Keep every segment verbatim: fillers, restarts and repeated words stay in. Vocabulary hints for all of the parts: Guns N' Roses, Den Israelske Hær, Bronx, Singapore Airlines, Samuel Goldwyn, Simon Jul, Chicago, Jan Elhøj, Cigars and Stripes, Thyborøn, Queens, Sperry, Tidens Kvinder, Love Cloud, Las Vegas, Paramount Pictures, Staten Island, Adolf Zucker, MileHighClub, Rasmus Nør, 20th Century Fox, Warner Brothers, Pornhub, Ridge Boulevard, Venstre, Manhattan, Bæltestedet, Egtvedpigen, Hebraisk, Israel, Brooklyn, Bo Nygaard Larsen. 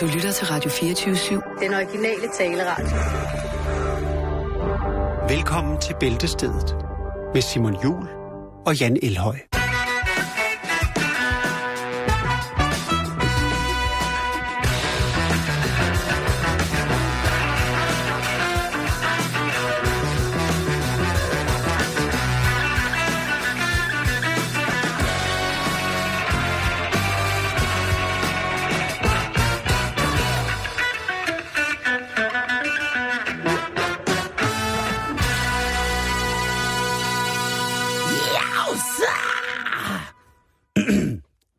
Du lytter til Radio fireogtyve syv. Den originale taleradio. Velkommen til Bæltestedet med Simon Jul og Jan Elhøj.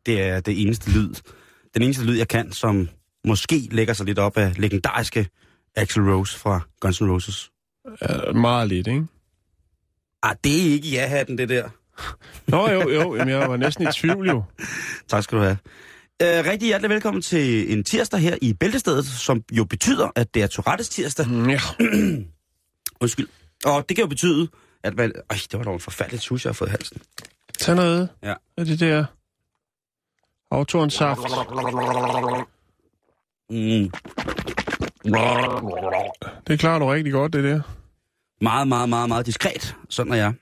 Det er det eneste lyd. Den eneste lyd, jeg kan, som måske lægger sig lidt op af legendariske Axl Rose fra Guns N' Roses. Ja, meget lidt, ikke? Ah, det er ikke ja-hatten, det der. Nå jo, jo. Jamen, jeg var næsten i tvivl, jo. Tak skal du have. Æ, rigtig hjertelig velkommen til en tirsdag her i Bæltestedet, som jo betyder, at det er Tourettes tirsdag. Ja. Undskyld. Og det kan jo betyde, at man... Øj, det var dog en forfærdelig tus, jeg har fået i halsen. Tag noget. Ja. Er det der... Autoren saft. Mm. Det klarer du rigtig godt, det der. Meget, meget, meget, meget diskret. Sådan er jeg.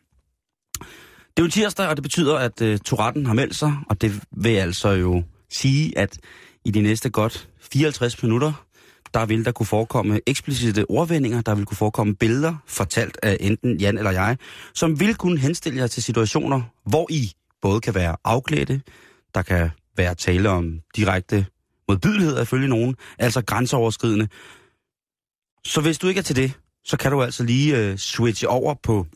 Det er jo en tirsdag, og det betyder, at uh, Touretten har meldt sig. Og det vil altså jo sige, at i de næste godt fireoghalvtreds minutter, der vil der kunne forekomme eksplicite ordvendinger, der vil kunne forekomme billeder, fortalt af enten Jan eller jeg, som vil kunne henstille jer til situationer, hvor I både kan være afklædte, der kan være tale om direkte modbydelighed ifølge nogen, altså grænseoverskridende. Så hvis du ikke er til det, så kan du altså lige øh, switche over på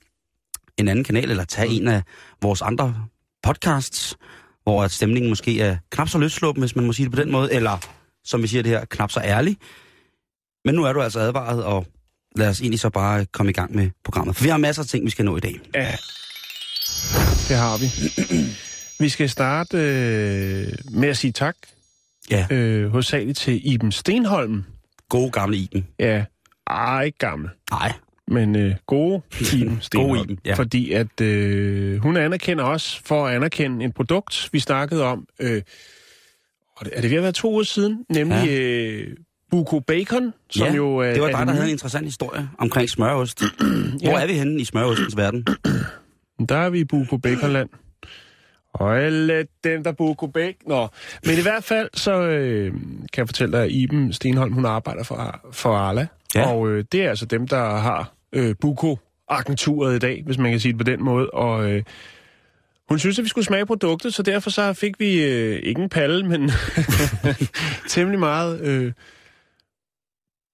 en anden kanal, eller tage en af vores andre podcasts, hvor stemningen måske er knap så løsslåben, hvis man må sige det på den måde, eller som vi siger det her, knap så ærlig. Men nu er du altså advaret, og lad os egentlig så bare komme i gang med programmet, for vi har masser af ting, vi skal nå i dag. Ja, det har vi. Vi skal starte øh, med at sige tak. Ja. Øh, hovedsageligt til Iben Stenholm. God gamle Iben. Ja. Ej, ikke gammel. Nej. Men øh, gode Iben Stenholm. God Iben, ja. Fordi at øh, hun anerkender os for at anerkende en produkt, vi snakkede om. Øh, er det ved at være to uger siden? Nemlig ja. øh, Buko Bacon. Som ja, jo, øh, det var dig, der havde en interessant historie omkring smøreost. Hvor ja. er vi henne i smøreostens verden? Der er vi i Buko Baconland. Og alle dem, der bor i Quebec. Nå, men i hvert fald, så øh, kan jeg fortælle dig, at Iben Stenholm, hun arbejder for, for Arla. Ja. Og øh, det er altså dem, der har øh, Buko-agenturet i dag, hvis man kan sige det på den måde. Og øh, hun synes, at vi skulle smage produktet, så derfor så fik vi øh, ikke en palle, men temmelig meget øh,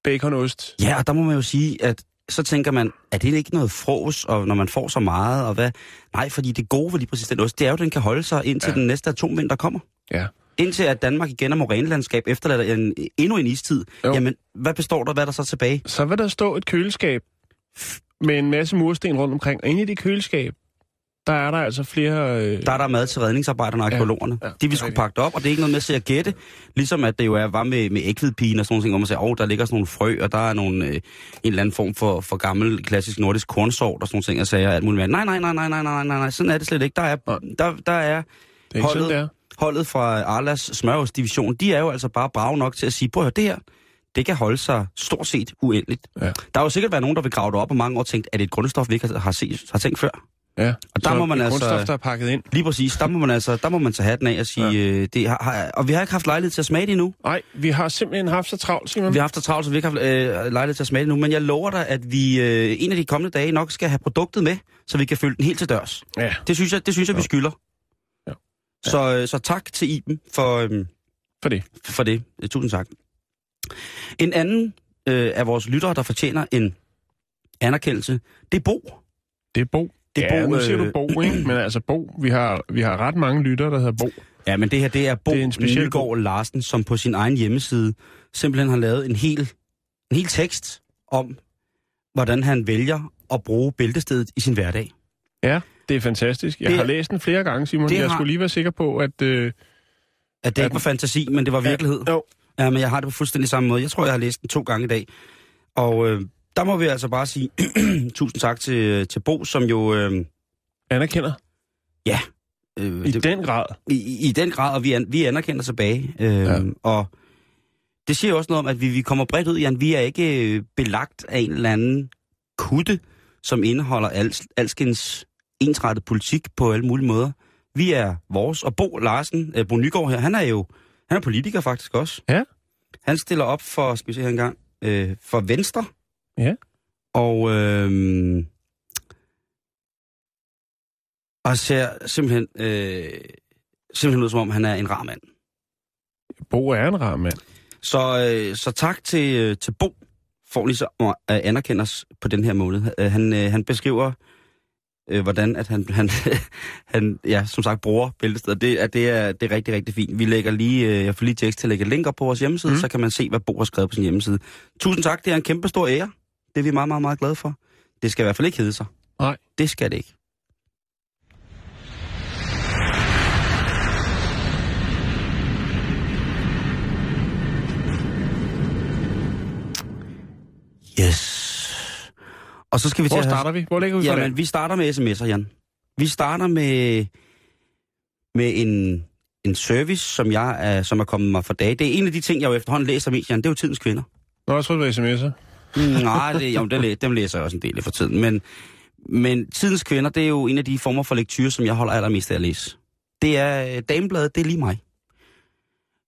baconost. Ja, og der må man jo sige, at så tænker man, er det ikke noget frås, og når man får så meget, og hvad? Nej, fordi det gode ved lige præcis den ost, det er jo, den kan holde sig indtil ja. den næste atomvinter kommer. Ja. Indtil at Danmark igen er morænelandskab, efterlader en, endnu en istid. Jo. Jamen, hvad består der, hvad er der så tilbage? Så vil der stå et køleskab med en masse mursten rundt omkring, og inde i det køleskab, der er der altså flere... Øh... Der er der mad til redningsarbejderne og arkeologerne. Ja, ja, de vi skulle pakke op, og det er ikke noget med at se at gætte. Ligesom at det jo er, var med, med Egtvedpigen og sådan nogle ting, hvor man siger, åh, oh, der ligger sådan nogle frø, og der er nogle, øh, en eller anden form for, for gammel, klassisk nordisk kornsort og sådan nogle ting, og sager alt muligt mere. Nej, nej, nej, nej, nej, nej, nej, nej, sådan er det slet ikke. Der er, der, der er, er holdet, sådan, er. holdet fra Arlas smørhusdivision, de er jo altså bare brave nok til at sige, prøv at høre, det her, det kan holde sig stort set uendeligt. Ja. Der har jo sikkert været nogen, der vil grave det op og mange år tænkt, er det et grundstof, vi ikke har, har, set, har tænkt før? Ja, og der må man altså der er pakket ind. Lige præcis, der må man altså, der må man tage hatten af og sige, ja. øh, det har, har, og vi har ikke haft lejlighed til at smage det endnu. Nej, vi har simpelthen haft så travlt, Simon. Vi har haft så travlt, så vi ikke har haft øh, lejlighed til at smage det endnu, men jeg lover dig, at vi øh, en af de kommende dage nok skal have produktet med, så vi kan følge den helt til dørs. Ja. Det synes jeg, det synes jeg, vi skylder. Ja. Ja. Så, øh, så tak til Iben for, øh, for det. For det. Tusind tak. En anden øh, af vores lyttere, der fortjener en anerkendelse, det er Bo. Det er Bo. Det er ja, Bo, nu siger du Bo, ikke? Men altså Bo, vi har, vi har ret mange lyttere, der hedder Bo. Ja, men det her, det er Bo Nygaard Larsen, som på sin egen hjemmeside simpelthen har lavet en hel, en hel tekst om, hvordan han vælger at bruge Bæltestedet i sin hverdag. Ja, det er fantastisk. Jeg det, har læst den flere gange, Simon. Jeg har, skulle lige være sikker på, at... Øh, at det ikke var fantasi, men det var virkelighed. Ja, jo. Ja, men jeg har det på fuldstændig samme måde. Jeg tror, jeg har læst den to gange i dag. Og... Øh, der må vi altså bare sige tusind tak til, til Bo, som jo... Øh, anerkender? Ja. Øh, I det, den grad? I, i den grad, og vi, an, vi anerkender tilbage. Øh, ja. Og Det siger jo også noget om, at vi, vi kommer bredt ud, Jan. Vi er ikke belagt af en eller anden kutte, som indeholder al, alskens ensrettet politik på alle mulige måder. Vi er vores. Og Bo Larsen, øh, Bo Nygaard her, han er jo han er politiker faktisk også. Ja. Han stiller op for, skal vi se her engang, øh, for Venstre. Ja. Og, øh, og ser simpelthen, øh, simpelthen ud som om, han er en rar mand. Bo er en rar mand. Så, øh, så tak til, øh, til Bo, for ligesom at anerkende os på den her måned. Øh, han, øh, han beskriver, øh, hvordan at han, han, han ja, som sagt bruger Bæltestedet. Det, at det, er, det er rigtig, rigtig fint. Vi lægger lige, øh, jeg får lige tekst til at lægge linker på vores hjemmeside, mm. så kan man se, hvad Bo har skrevet på sin hjemmeside. Tusind tak, det er en kæmpe stor ære. Det er vi meget, meget, meget glade for. Det skal i hvert fald ikke hedde sig. Nej. Det skal det ikke. Yes. Og så skal vi til Hvor starter at... vi? Hvor ligger vi? Jamen, det? vi starter med sms'er, Jan. Vi starter med, med en, en service, som, jeg er, som er kommet mig for dag. Det er en af de ting, jeg jo efterhånden læser mest, Jan. Det er jo Tidens Kvinder. Nå, jeg troede, det var sms'er. Nej, det, jo, det, dem læser jeg også en del for tiden. Men, men Tidens Kvinder, det er jo en af de former for lektyre, som jeg holder allermest af at læse. Det er damebladet, det er lige mig.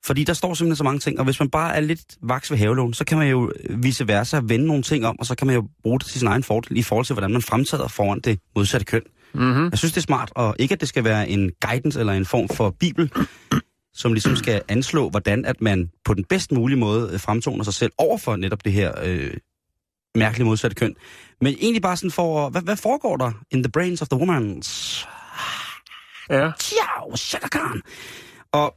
Fordi der står simpelthen så mange ting, og hvis man bare er lidt vaks ved havelån, så kan man jo vice versa vende nogle ting om, og så kan man jo bruge det til sin egen fordel i forhold til, hvordan man fremtræder foran det modsatte køn. Mm-hmm. Jeg synes, det er smart, og ikke at det skal være en guidance eller en form for bibel, som ligesom skal anslå, hvordan at man på den bedst mulige måde fremtoner sig selv over for netop det her øh, mærkelige modsatte køn. Men egentlig bare sådan for, hvad, hvad foregår der in the brains of the woman? Ja. Tjau, shakakan! Og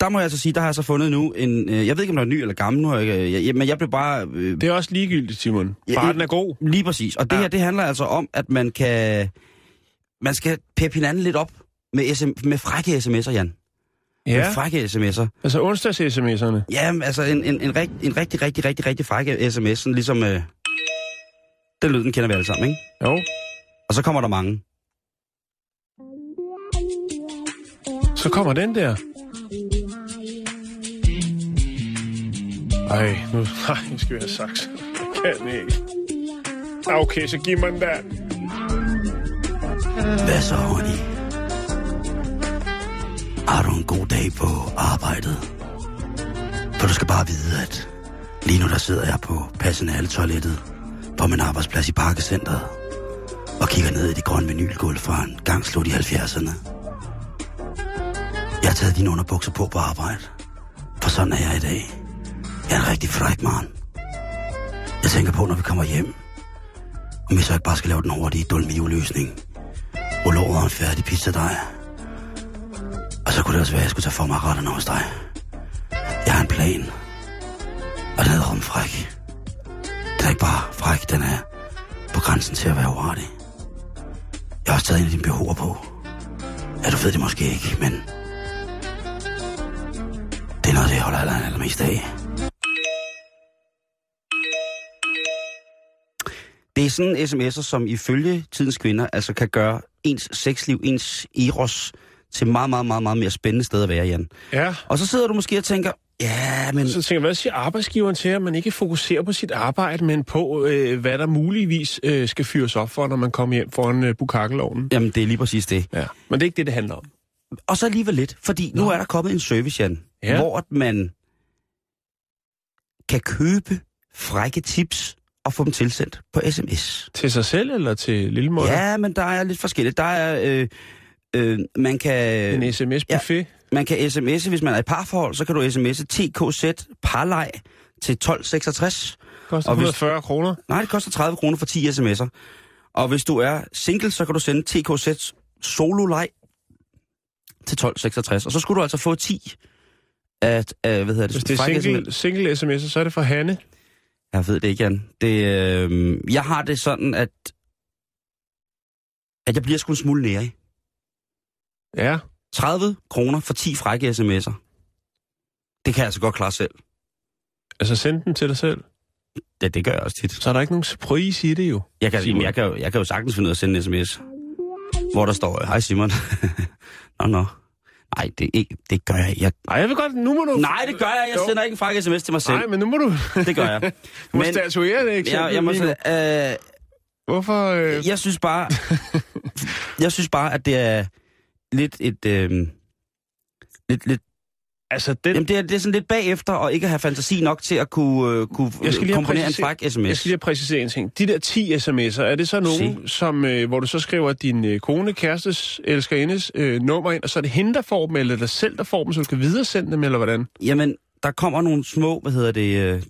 der må jeg altså sige, der har jeg så fundet nu en... Øh, jeg ved ikke, om der er ny eller gammel nu, jeg, jeg, men jeg blev bare... Øh, det er også ligegyldigt, Simon. Farten er god. Lige præcis. Og det ja. her, det handler altså om, at man kan... Man skal peppe hinanden lidt op med, sm, med frække sms'er, Jan. Ja. Med frække sms'er. Altså onsdags-sms'erne? Jamen, altså en, en, en, rigt, en rigtig, rigtig, rigtig, rigtig frække sms, sådan ligesom... Øh, den lyd, den kender vi alle sammen, ikke? Jo. Og så kommer der mange. Så kommer den der... Ej, nu, nej, nu skal vi have saks. Jeg kan ikke. Okay, så giv mig den der. Hvad så, honey? Har du en god dag på arbejdet? For du skal bare vide, at lige nu der sidder jeg på personaletoilettet på min arbejdsplads i Parkecenteret og kigger ned i det grønne vinylgulv fra en gang slut i halvfjerdserne. Jeg har taget dine underbukser på på arbejde, for sådan er jeg i dag. Jeg er en rigtig fræk mand. Jeg tænker på, når vi kommer hjem, om vi så ikke bare skal lave den hurtige dolmio-løsning. Rulle over en færdig pizzadej. Og så kunne det også være, at jeg skulle tage for mig retterne hos dig. Jeg har en plan. Og den hedder rumfræk. Den er ikke bare fræk, den er på grænsen til at være uartig. Jeg har også taget en af dine behov på. Ja, du ved det måske ikke, men... Det er noget, det holder aller, allermest af. Det er sådan sms'er, som ifølge Tidens Kvinder altså kan gøre ens sexliv, ens eros, til meget, meget, meget, meget mere spændende sted at være, Jan. Ja. Og så sidder du måske og tænker, ja, men... Så tænker hvad siger arbejdsgiveren til, at man ikke fokuserer på sit arbejde, men på, øh, hvad der muligvis øh, skal fyres op for, når man kommer hjem foran øh, bukakkelovnen? Jamen, det er lige præcis det. Ja. Men det er ikke det, det handler om. Og så alligevel lidt, fordi nu Nå. er der kommet en service, Jan, ja. hvor man kan købe frække tips og få dem tilsendt på sms. Til sig selv eller til lille måde? Ja, men der er lidt forskelligt. Der er, øh, øh, man kan... En sms-buffet? Ja, man kan sms'e, hvis man er i parforhold, så kan du sms'e T K Z parlej til tolv seksogtres. Koster og hundrede og fyrre hvis... kroner? Nej, det koster tredive kroner for ti sms'er. Og hvis du er single, så kan du sende T K Z sololej til tolv seksogtres. Og så skulle du altså få ti at... Uh, hvad hedder det? Hvis det er single, single sms'er, så er det fra Hanne. Jeg ved det ikke, Jan. Det, øh, jeg har det sådan, at, at jeg bliver sgu en smule nære. Ja. tredive kroner for ti frække sms'er. Det kan jeg altså godt klare selv. Altså send den til dig selv? Ja, det gør jeg også tit. Så er der ikke nogen surprise i det jo? Jeg kan, jamen, jeg kan, jo, jeg kan jo sagtens finde ud af at sende en sms, hvor der står, hej Simon. Nå, nå. Nej, det, det gør jeg ikke. Jeg... Nej, jeg vil godt. Nu må du... Nej, det gør jeg. Jeg sender jo. ikke en frække sms til mig selv. Nej, men nu må du... Det gør jeg. Du må statuere det eksempel. Jeg, jeg må sige, øh... Hvorfor? Øh... Jeg synes bare... jeg synes bare, at det er lidt et... Øh... Lidt, lidt... Altså, den... Jamen, det er, det er sådan lidt bagefter, og ikke at have fantasi nok til at kunne, øh, kunne komponere præciser... en fræk sms. Jeg skal lige have præciseret en ting. De der ti sms'er, er det så nogen, som, øh, hvor du så skriver din øh, kone, kærestes, elskerindes øh, nummer ind, og så er det hende, der får dem, eller dig selv, der får dem, så du skal videresende dem, eller hvordan? Jamen, der kommer nogle små, hvad hedder det, øh,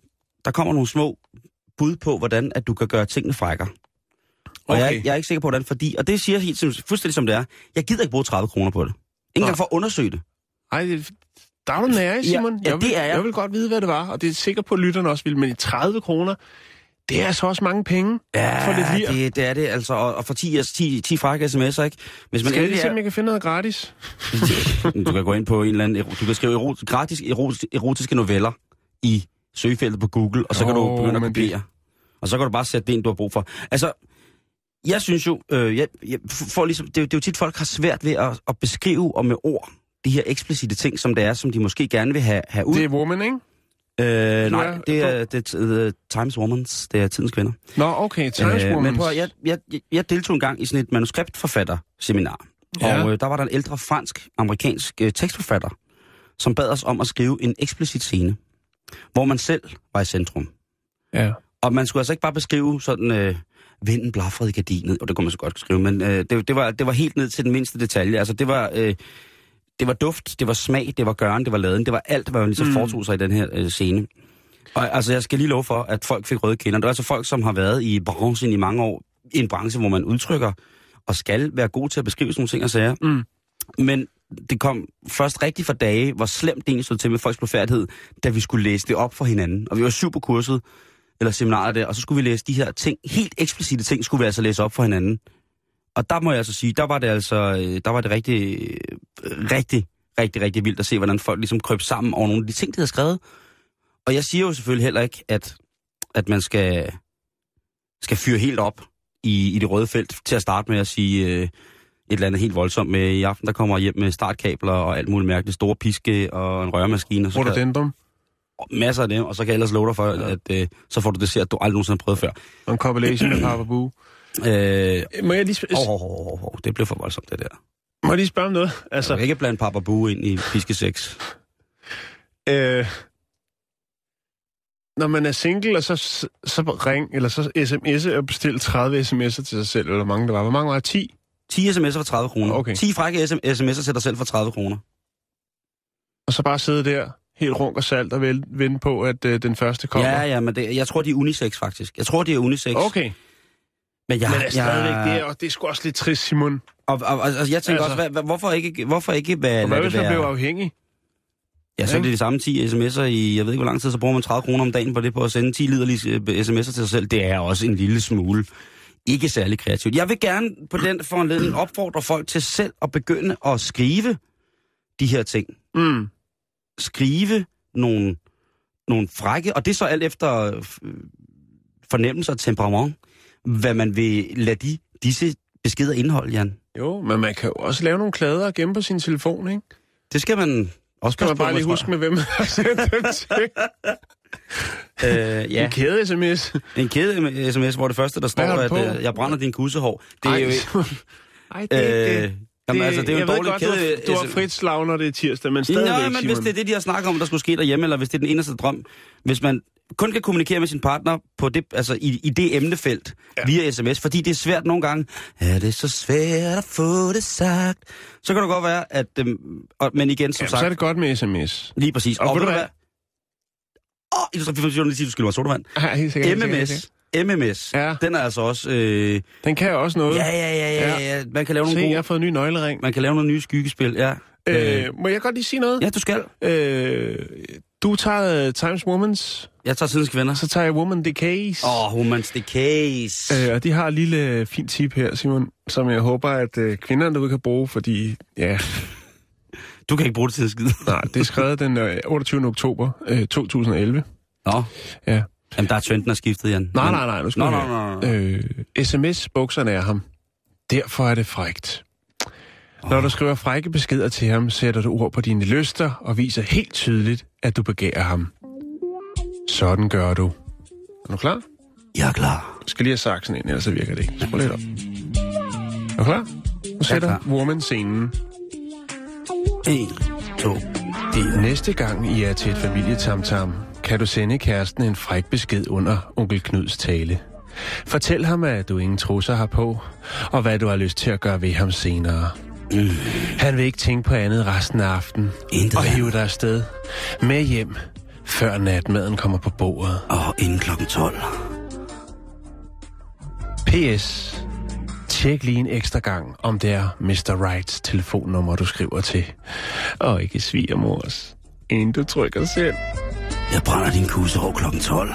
der kommer nogle små bud på, hvordan at du kan gøre tingene frækker. Og okay. jeg, jeg er ikke sikker på, hvordan, fordi, og det siger jeg helt, fuldstændig som det er, jeg gider ikke bruge tredive kroner på det. Ingen gang for at undersøge det. Ej, det... Der er du nærig, Simon. Ja, ja, det er jeg. Jeg vil godt vide, hvad det var, og det er sikkert på, at lytterne også vil, men i tredive kroner, det er altså også mange penge. Ja, for det, det, det er det, altså, og, og for ti, ti, ti frække sms'er, ikke? Hvis man skal lige se, om jeg kan finde noget gratis? Du kan gå ind på en eller anden, du kan skrive erotisk, gratis erotisk, erotiske noveller i søgefeltet på Google, og så kan oh, du begynde at kopiere. Det... Og så kan du bare sætte det ind, du har brug for. Altså, jeg synes jo, øh, jeg, jeg, for ligesom, det, det er jo tit, folk har svært ved at, at beskrive og med ord, de her eksplicite ting, som det er, som de måske gerne vil have, have ud. Det er Woman, ikke? Øh, nej, ja, det er, det er uh, Times Woman's, det er Tidens Kvinder. Nå, okay, Times øh, Woman's. Men prøv, jeg, jeg, jeg deltog en gang i sådan et manuskriptforfatter-seminar, ja. og øh, der var der en ældre fransk-amerikansk øh, tekstforfatter, som bad os om at skrive en eksplicit scene, hvor man selv var i centrum. Ja. Og man skulle altså ikke bare beskrive sådan... Øh, vinden blafrede i gardinet, og det kunne man så godt skrive, men øh, det, det, var, det var helt ned til den mindste detalje. Altså, det var... Øh, Det var duft, det var smag, det var gøren, det var laden, det var alt, hvad man lige så foretog sig i den her øh, scene. Og altså, jeg skal lige love for, at folk fik røde kinder. Det er altså folk, som har været i branchen i mange år. I en branche, hvor man udtrykker og skal være god til at beskrive sådan nogle ting og sager. Mm. Men det kom først rigtig for dage, hvor slemt det egentlig stod til med folks blodfærdighed, da vi skulle læse det op for hinanden. Og vi var syv på kurset, eller seminaret der, og så skulle vi læse de her ting, helt eksplicite ting, skulle vi altså læse op for hinanden. Og der må jeg altså sige, der var det altså, der var det rigtig, rigtig, rigtig, rigtig vildt at se, hvordan folk ligesom krøb sammen over nogle af de ting, de havde skrevet. Og jeg siger jo selvfølgelig heller ikke, at, at man skal, skal fyre helt op i, i det røde felt til at starte med at sige øh, et eller andet helt voldsomt med, i aften der kommer hjem med startkabler og alt muligt mærkeligt, store piske og en rørmaskine. Og så kan, og masser af dem, og så kan jeg ellers love dig for, at øh, så får du det set, at du aldrig nogensinde har prøvet før. En compilation af Papa Boo. Øh, må jeg lige sp- oh, oh, oh, oh, oh. Det blev for voldsomt, det der. Må jeg lige spørge om noget? Altså... Jeg vil ikke blande Papa Boo ind i piske seks. øh, når man er single, og så, så ring, eller så sms'er og bestil tredive sms'er til sig selv, eller mange der var. Hvor mange var det? ti? ti sms'er for tredive kroner. Okay. ti frække sms'er til dig selv for tredive kroner. Og så bare sidde der, helt runk og salt, og vente på, at øh, den første kommer. Ja, ja, men det, jeg tror, de er unisex, faktisk. Jeg tror, de er unisex. Okay. Men, jeg, men jeg, stadigvæk, jeg... det er, og det er sgu også lidt trist, Simon. Og, og, og jeg tænker altså... også, hvad, hvorfor ikke... Hvorfor ikke hvad, og hvad hvis man bliver afhængig? Ja, så er det de samme ti sms'er i... Jeg ved ikke, hvor lang tid, så bruger man tredive kroner om dagen på det, på at sende ti liderlige sms'er til sig selv. Det er også en lille smule ikke særlig kreativt. Jeg vil gerne på den foranledning opfordre folk til selv at begynde at skrive de her ting. Mm. Skrive nogle, nogle frække, og det er så alt efter fornemmelse og temperament, hvad man vil lade de, disse beskeder indeholde, Jan. Jo, men man kan jo også lave nogle klader og gemme på sin telefon, ikke? Det skal man også kan man bare på, lige huske med, hvem har sendt dem til. øh, ja. En kæde sms. En kæde sms, hvor det første, der står, at på? jeg brænder din kussehår. Det er Ej, jo ikke... Ej, det er øh... det. Jamen, altså, det er jo en dårlig kæde. Jeg ved godt, du har frit slag, når det er tirsdag, men stadigvæk, Simon. Nå, men hvis det er det, de har snakket om, der skulle ske derhjemme, eller hvis det er den eneste drøm, hvis man kun kan kommunikere med sin partner på det, altså i, i det emnefelt, ja, via sms, fordi det er svært nogle gange. Er det så svært at få det sagt? Så kan det godt være, at... Øhm, og, men igen, som ja, sagt... så er det godt med sms. Lige præcis. Og, og vil du være... Åh, jeg synes, du skylder mig sodavand. M M S. M M S, ja, den er altså også... Øh... Den kan også noget. Ja, ja, ja, ja, ja. Man kan lave nogle Se, gode... jeg har fået en ny nøglering. Man kan lave nogle nye skyggespil, ja. Øh, øh... Må jeg godt lige sige noget? Ja, du skal. Øh, du tager uh, Times Woman's. Jeg tager Tidens Kvinder. Så tager jeg Woman's Decays. Åh, oh, Woman's Decays. Øh, og de har et lille uh, fint tip her, Simon, som jeg håber, at uh, kvinderne derude kan bruge, fordi... Ja... Du kan ikke bruge det til en skid. Nej, det er skrevet den uh, otteogtyvende oktober uh, to tusind og elleve. Nå. Ja. Jamen, der er trenden, der skiftet, Jan. Nej, nej, nej, nu skal nej, nej, nej. Øh, S M S-bukserne er ham. Derfor er det frægt. Når du skriver frække beskeder til ham, sætter du ord på dine lyster og viser helt tydeligt, at du begærer ham. Sådan gør du. Er du klar? Jeg er klar. Jeg skal lige have saksen ind, ellers så virker det ikke. Skru lidt op. Er du klar? Nu sætter Woman scenen. En, to, en. Næste gang I er til et familietamtam, kan du sende kæresten en fræk besked under onkel Knuds tale. Fortæl ham, at du ingen trusser har på, og hvad du har lyst til at gøre ved ham senere. Mm. Han vil ikke tænke på andet resten af aftenen, Intet og hive dig afsted med hjem, før natmaden kommer på bordet. Og inden klokken tolv. P S. Tjek lige en ekstra gang, om det er mister Wrights telefonnummer, du skriver til. Og ikke svigermors, inden du trykker selv. Jeg brænder din kusse over klokken tolv.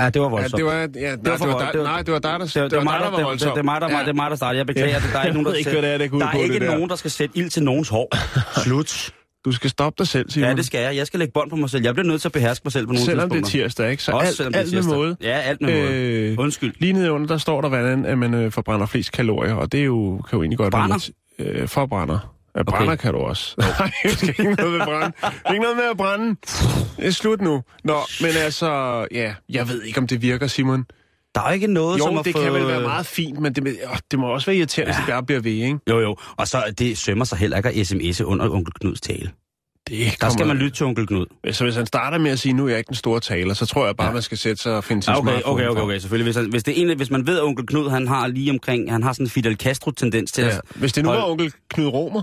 Ja, det var voldsomt. Ja, det var, ja, nej, det var, det var dig, nej, det var dig, der startede. Det er mig, der startede. Jeg beklager, ja. det. Der er ikke, nogen, der, ikke, der, der, er ikke nogen, der skal sætte ild til nogens hår. Slut. Du skal stoppe dig selv, Simon. Ja, det skal jeg. Jeg skal lægge bånd på mig selv. Jeg bliver nødt til at beherske mig selv på nogle tidspunkter. Selvom det er tirsdag, ikke? Så Også alt, selvom det er tirsdag. Alt med måde. Ja, alt med øh, måde. Undskyld. Lige nede under, der står der, hvordan at man forbrænder flest kalorier, og det er jo, kan jo egentlig godt Brænder? Være, øh, forbrænder. Ja, okay. Brænder kan du også. Nej, jeg skal ikke noget med brænde. Ikke noget med at brænde. Det er slut nu. Nå, men altså, ja, jeg ved ikke, om det virker, Simon. Der er ikke noget, jo, som har det fået... kan vel være meget fint, men det, øh, det må også være irriterende, ja. Hvis det bare bliver ved, ikke? Jo, jo. Og så det sømmer sig heller ikke at sms'e under onkel Knuds tale. Det der skal man lytte til onkel Knud. Så hvis han starter med at sige, nu er jeg ikke den store taler, så tror jeg bare, ja. Man skal sætte sig og finde sin okay, smartphone. Okay, okay, okay, selvfølgelig. Hvis, han, hvis, det egentlig, hvis man ved, at onkel Knud, han har lige omkring, han har sådan en Fidel Castro-tendens til... Ja. At, hvis det nu var onkel Knud Romer,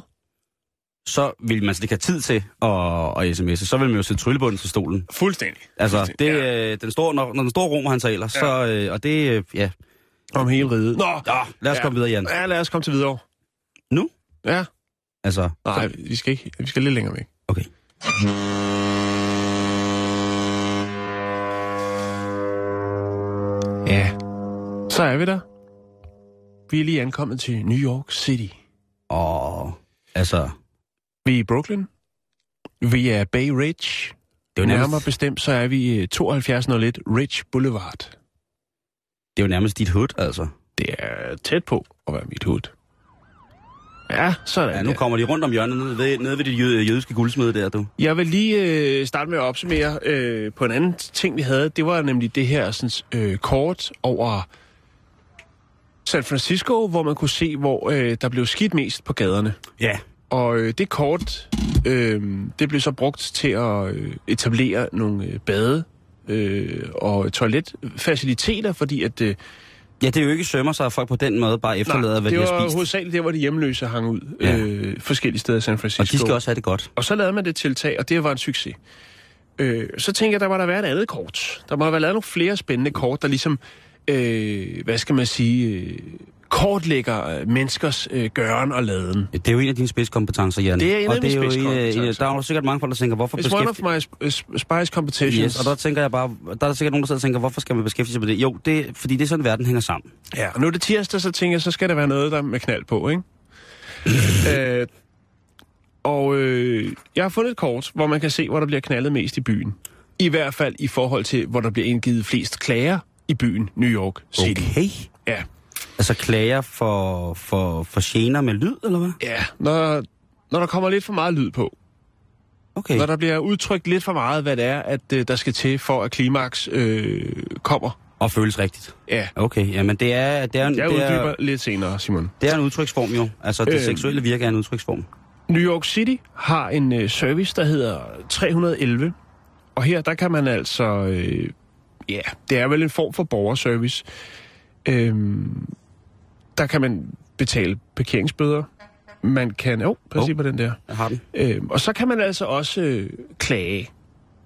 så vil man så ikke have tid til at, at sms'e. Så vil man jo sidde tryllebundet til stolen. Fuldstændig. Altså, Fuldstændig. Det, ja. den store, når, når den store romer han taler, ja. så... Øh, og det, øh, ja... Om hele riget. Nå! Ja, lad os ja. komme videre, Jan. Ja, lad os komme til videre. Nu? Ja. Altså... Nej, så... vi skal ikke... Vi skal lidt længere væk. Okay. Ja. Så er vi der. Vi er lige ankommet til New York City. Og... Altså... Vi er i Brooklyn. Vi er Bay Ridge. Det er nærmere bestemt, så er vi syv to nul et Ridge Boulevard. Det er jo nærmest dit hood, altså. Det er tæt på at være mit hood. Ja, sådan. Ja, nu kommer de rundt om hjørnet, nede ved, nede ved det jødiske guldsmed der, du. Jeg vil lige øh, starte med at opsummere øh, på en anden ting, vi havde. Det var nemlig det her sådan, øh, kort over San Francisco, hvor man kunne se, hvor øh, der blev skidt mest på gaderne. Ja. Og øh, det kort, øh, det blev så brugt til at øh, etablere nogle øh, bade- øh, og toiletfaciliteter, fordi at... Øh, ja, det er jo ikke sømmer sig, at folk på den måde bare efterlader, nej, hvad de har spist. Det var hovedsageligt der, hvor de hjemløse hang ud ja. øh, forskellige steder i San Francisco. Og de skal også have det godt. Og så lavede man det tiltag, og det var en succes. Øh, så tænker jeg, der må der være et andet kort. Der må være lavet nogle flere spændende kort, der ligesom, øh, hvad skal man sige... Øh, kortlægger menneskers øh, gøren og laden. Ja, det er jo en af dine spidskompetencer, Jan. Det er en af mine spidskompetencer. Der er jo sikkert mange folk, der tænker, hvorfor beskæftiger... It's one of my sp- spice competitions. Yes, og der tænker jeg bare, der er der sikkert nogen, der tænker, hvorfor skal man beskæftige sig med det? Jo, det, fordi det er sådan, verden hænger sammen. Ja, og nu er det tirsdag, så tænker jeg, så skal der være noget, der med knald på, ikke? øh, og øh, jeg har fundet et kort, hvor man kan se, hvor der bliver knaldet mest i byen. I hvert fald i forhold til, hvor der bliver indgivet flest klager i byen New York City. Okay. Ja. Altså klager for, for, for gener med lyd, eller hvad? Ja, når, når der kommer lidt for meget lyd på. Okay. Når der bliver udtrykt lidt for meget, hvad det er, at øh, der skal til for, at klimaks øh, kommer. Og føles rigtigt. Ja. Okay, jamen det er... Det er en, jeg det uddyber er, lidt senere, Simon. Det er en udtryksform jo. Altså det øh, seksuelle virke er en udtryksform. New York City har en øh, service, der hedder tre elleve. Og her, der kan man altså... Øh, ja, det er vel en form for borgerservice. Øhm, der kan man betale parkeringsbøder. Man kan... Åh, oh, prøv at se på den der. Jeg har den. Øhm, og så kan man altså også øh, klage,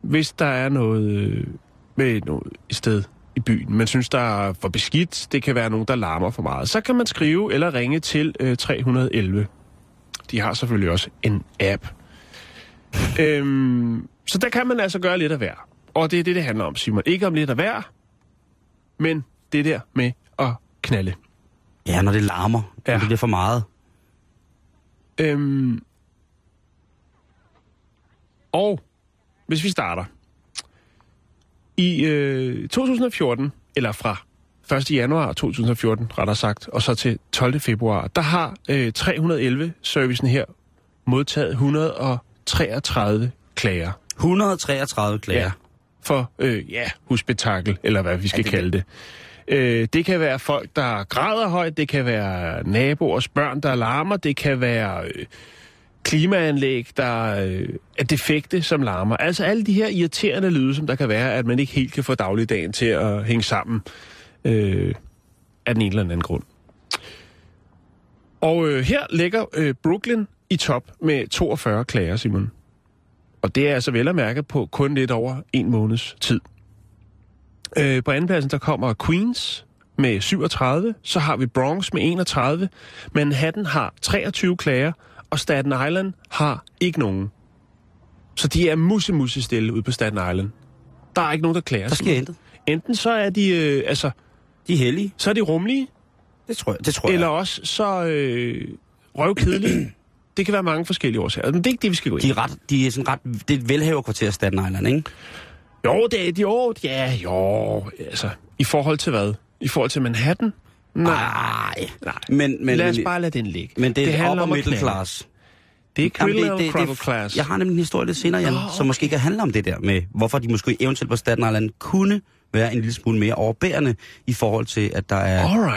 hvis der er noget øh, med noget et sted i byen. Man synes, der er for beskidt. Det kan være nogen, der larmer for meget. Så kan man skrive eller ringe til øh, tre elleve. De har selvfølgelig også en app. øhm, så der kan man altså gøre lidt af hver. Og det er det, det handler om, Simon. Ikke om lidt af hver, men... Det der med at knalde. Ja, når det larmer. Ja. Når det bliver for meget. Øhm, Og hvis vi starter i øh, to tusind og fjorten, eller fra første januar to tusind og fjorten, rettere sagt, og så til tolvte februar, der har øh, tre hundrede og elleve-servicen her modtaget et hundrede og treogtredive klager. et hundrede og treogtredive klager? Ja, for øh, ja, husspektakel, eller hvad vi skal det kalde det. Øh, det kan være folk, der græder højt, det kan være naboers børn, der larmer, det kan være øh, klimaanlæg, der øh, er defekte, som larmer. Altså alle de her irriterende lyde, som der kan være, at man ikke helt kan få dagligdagen til at hænge sammen. Øh, af den ene eller anden grund. Og øh, her ligger øh, Brooklyn i top med toogfyrre klager, Simon. Og det er altså vel at mærke på kun lidt over en måneds tid. Øh, på andenpladsen der kommer Queens med syvogtredive, så har vi Bronx med enogtredive, Manhattan har treogtyve klager, og Staten Island har ikke nogen. Så de er musse-musse stille ude på Staten Island. Der er ikke nogen, der klager. Der sker intet. Enten så er de, øh, altså... De er heldige. Så er de rumlige. Det tror jeg. Det tror jeg. Eller også så øh, røvkedelige. Det kan være mange forskellige årsager. Men det er ikke det, vi skal gå ind. De er, ret, de er sådan ret... Det er et velhaverkvarter, Staten Island, ikke? Jo, det er de år. Ja, jo. Altså, i forhold til hvad? I forhold til Manhattan? Nej. Ej, nej. Men, men, lad os bare lade den ligge. Men det, det er upper middle class. Det er criminal crowd class. Jeg har nemlig en historie lidt senere, Jan, oh, som måske ikke handler om det der med, hvorfor de måske eventuelt på Staten Island kunne være en lille smule mere overbærende i forhold til, at der er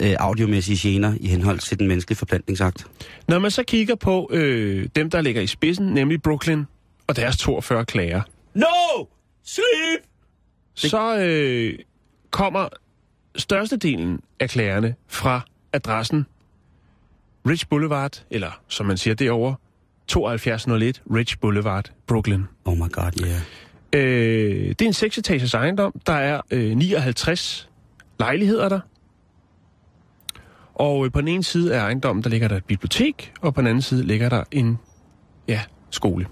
øh, audiomæssige gener i henhold til den menneskelige forplantningsakt. Når man så kigger på øh, dem, der ligger i spidsen, nemlig Brooklyn og deres toogfyrre klager. No! Sleep! Så øh, kommer størstedelen af klagerne fra adressen Ridge Boulevard, eller som man siger derovre, syv to nul et Ridge Boulevard, Brooklyn. Oh my god, ja. Yeah. Øh, det er en seks-etagers ejendom. Der er øh, nioghalvtreds lejligheder der. Og øh, på den ene side af ejendommen, der ligger der et bibliotek, og på den anden side ligger der en, ja, skole.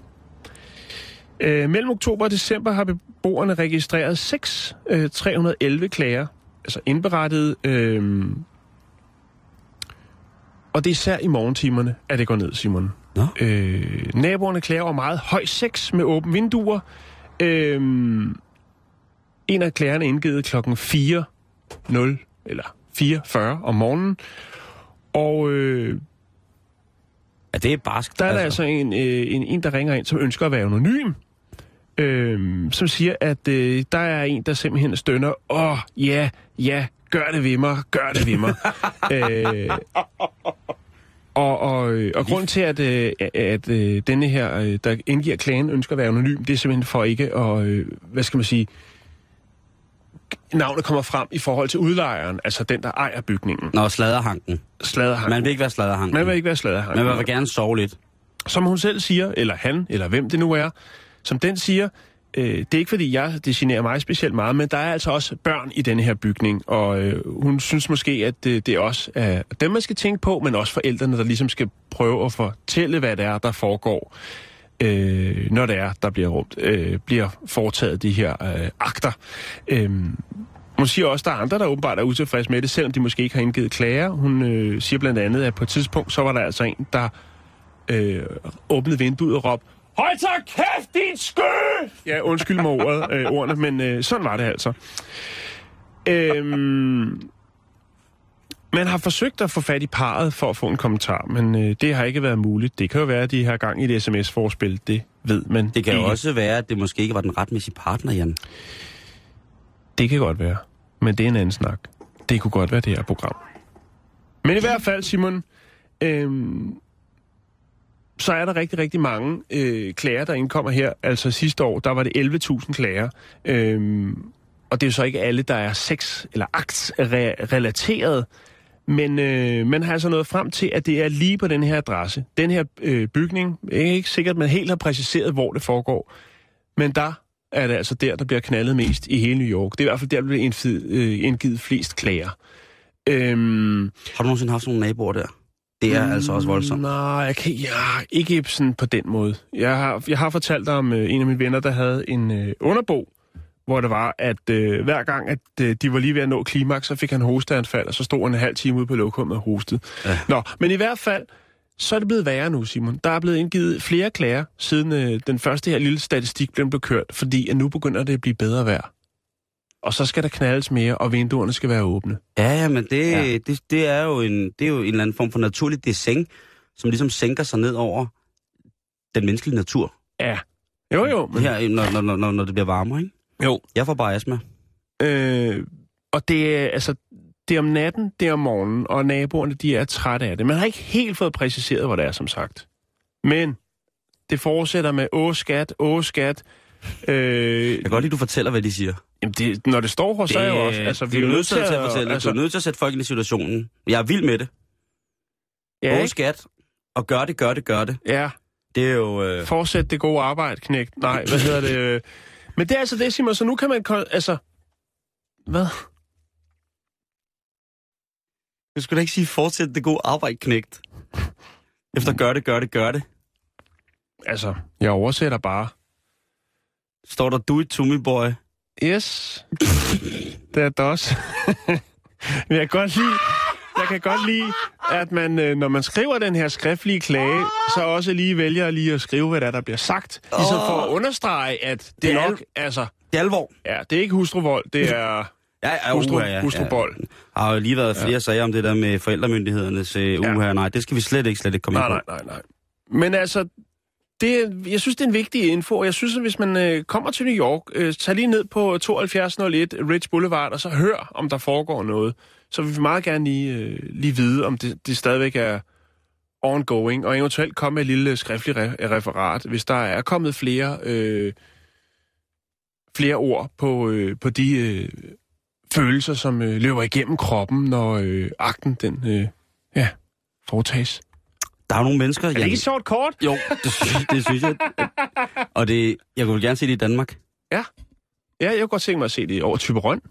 Øh, mellem oktober og december har beboerne registreret seks øh, tre hundrede og elleve klager, altså indberettede. Øh, og det er især i morgentimerne, at det går ned, Simon. No. Øh, naboerne klager over meget høj sex med åbne vinduer. Øhm, en af klagerne indgivet klokken fire eller fire fyrre om morgenen, og øh, ja, det er barsk, der er altså. Der altså en, øh, en, en, der ringer ind, som ønsker at være anonym, øh, som siger, at øh, der er en, der simpelthen stønner, åh, oh, ja, ja, gør det ved mig, gør det ved mig. øh, Og, og, og grund til, at, at, at, at denne her, der indgiver klagen, ønsker at være anonym, det er simpelthen for ikke at, hvad skal man sige, navnet kommer frem i forhold til udlejeren, altså den, der ejer bygningen. Nå, sladerhanken. Sladerhanken. Man vil ikke være sladerhanken. Man vil ikke være sladerhanken. Man vil gerne sove lidt. Som hun selv siger, eller han, eller hvem det nu er, som den siger, øh, det er ikke fordi, jeg det generer mig specielt meget, men der er altså også børn i denne her bygning, og øh, hun synes måske, at øh, det også er dem, man skal tænke på, men også forældrene, der ligesom skal prøve at fortælle, hvad det er, der foregår, øh, når det er, der bliver rumt, øh, bliver foretaget de her øh, akter. Øh, hun siger også, at der er andre, der åbenbart er utilfredse med det, selvom de måske ikke har indgivet klager. Hun øh, siger blandt andet, at på et tidspunkt, så var der altså en, der øh, åbnede vinduet og råbte, hold så kæft, din skø! Ja, undskyld mig ordet, øh, ordene, men øh, sådan var det altså. Øhm, man har forsøgt at få fat i parret for at få en kommentar, men øh, det har ikke været muligt. Det kan jo være, at de har gang i et sms-forspil, det ved man. Det kan jo også være, at det måske ikke var den retmæssige partner, Jan. Det kan godt være, men det er en anden snak. Det kunne godt være det her program. Men i hvert fald, Simon... Øh, så er der rigtig, rigtig mange øh, klager, der indkommer her. Altså sidste år, der var det elleve tusind klager. Øhm, og det er jo så ikke alle, der er sex- eller akt-relateret. Men øh, man har altså nået frem til, at det er lige på den her adresse. Den her øh, bygning, ikke sikkert, man helt har præciseret, hvor det foregår. Men der er det altså der, der bliver knaldet mest i hele New York. Det er i hvert fald der, der bliver indfid, øh, indgivet flest klager. Øhm, har du nogensinde haft sådan nogle naboer der? Det er altså også voldsomt. Nej, jeg kan ja, ikke sådan på den måde. Jeg har, jeg har fortalt om øh, en af mine venner, der havde en øh, underbo, hvor det var, at øh, hver gang, at øh, de var lige ved at nå klimaks, så fik han hosteanfald, og så stod han en halv time ude på lokummet og hostede. Ja. Nå, men i hvert fald, så er det blevet værre nu, Simon. Der er blevet indgivet flere klager, siden øh, den første her lille statistik blev bekørt, fordi at nu begynder det at blive bedre vejr. Og så skal der knaldes mere, og vinduerne skal være åbne. Ja, ja, men det, ja. Det, det, er jo en, det er jo en eller anden form for naturlig dessin, som ligesom sænker sig ned over den menneskelige natur. Ja. Jo, jo. Men... Her, når, når, når, når det bliver varmere, ikke? Jo. Jeg får bare astma. Øh, og det er, altså, det er om natten, det er om morgenen, og naboerne, de er trætte af det. Man har ikke helt fået præciseret, hvor det er, som sagt. Men det fortsætter med, åh skat, åh skat. Øh, Jeg kan godt lide, du fortæller, hvad de siger. Jamen, det, når det står her, så er det jo også... Altså, vi er nødt til at, at fortælle. Altså, du er nødt til at sætte folk ind i situationen. Jeg er vild med det. Ja, åh skat, og gør det, gør det, gør det. Ja. Det er jo... Øh... Fortsæt det gode arbejde, knægt. Nej, hvad hedder det? Men det er altså det, Simon, så nu kan man... Altså... Hvad? Jeg skulle da ikke sige, fortsæt det gode arbejde, knægt. Efter gør det, gør det, gør det. Altså, jeg oversætter bare. Står der, do it to me, boy. Yes. Det er det også. Men jeg kan godt lide... Jeg kan godt lide, at man, når man skriver den her skriftlige klage, så også lige vælger lige at skrive, hvad der, der bliver sagt. Ligesom for at understrege, at det, det er nok, al- altså... Det er alvor. Ja, det er ikke hustruvold, det er ja, uh, hustru, uh, ja, hustrubold. Ja. Der har jo lige været flere ja. sager om det der med forældremyndighedernes uh, ja. nej, det skal vi slet ikke, slet ikke komme nej, ind på. Nej, nej, nej. Men altså, det, jeg synes, det er en vigtig info, og jeg synes, at hvis man øh, kommer til New York, øh, tag lige ned på syv to nul et Ridge Boulevard, og så hør, om der foregår noget. Så vil vi meget gerne lige, øh, lige vide, om det, det stadigvæk er ongoing, og eventuelt komme med et lille skriftligt re- referat, hvis der er kommet flere, øh, flere ord på, øh, på de øh, følelser, som øh, løber igennem kroppen, når øh, akten den, øh, ja, foretages. Der er nogle mennesker... Er det jeg... ikke sjovt kort? Jo, det synes, det synes jeg. Og det, jeg kunne gerne se det i Danmark. Ja, ja jeg kunne godt tænke mig at se det over Thyborøn.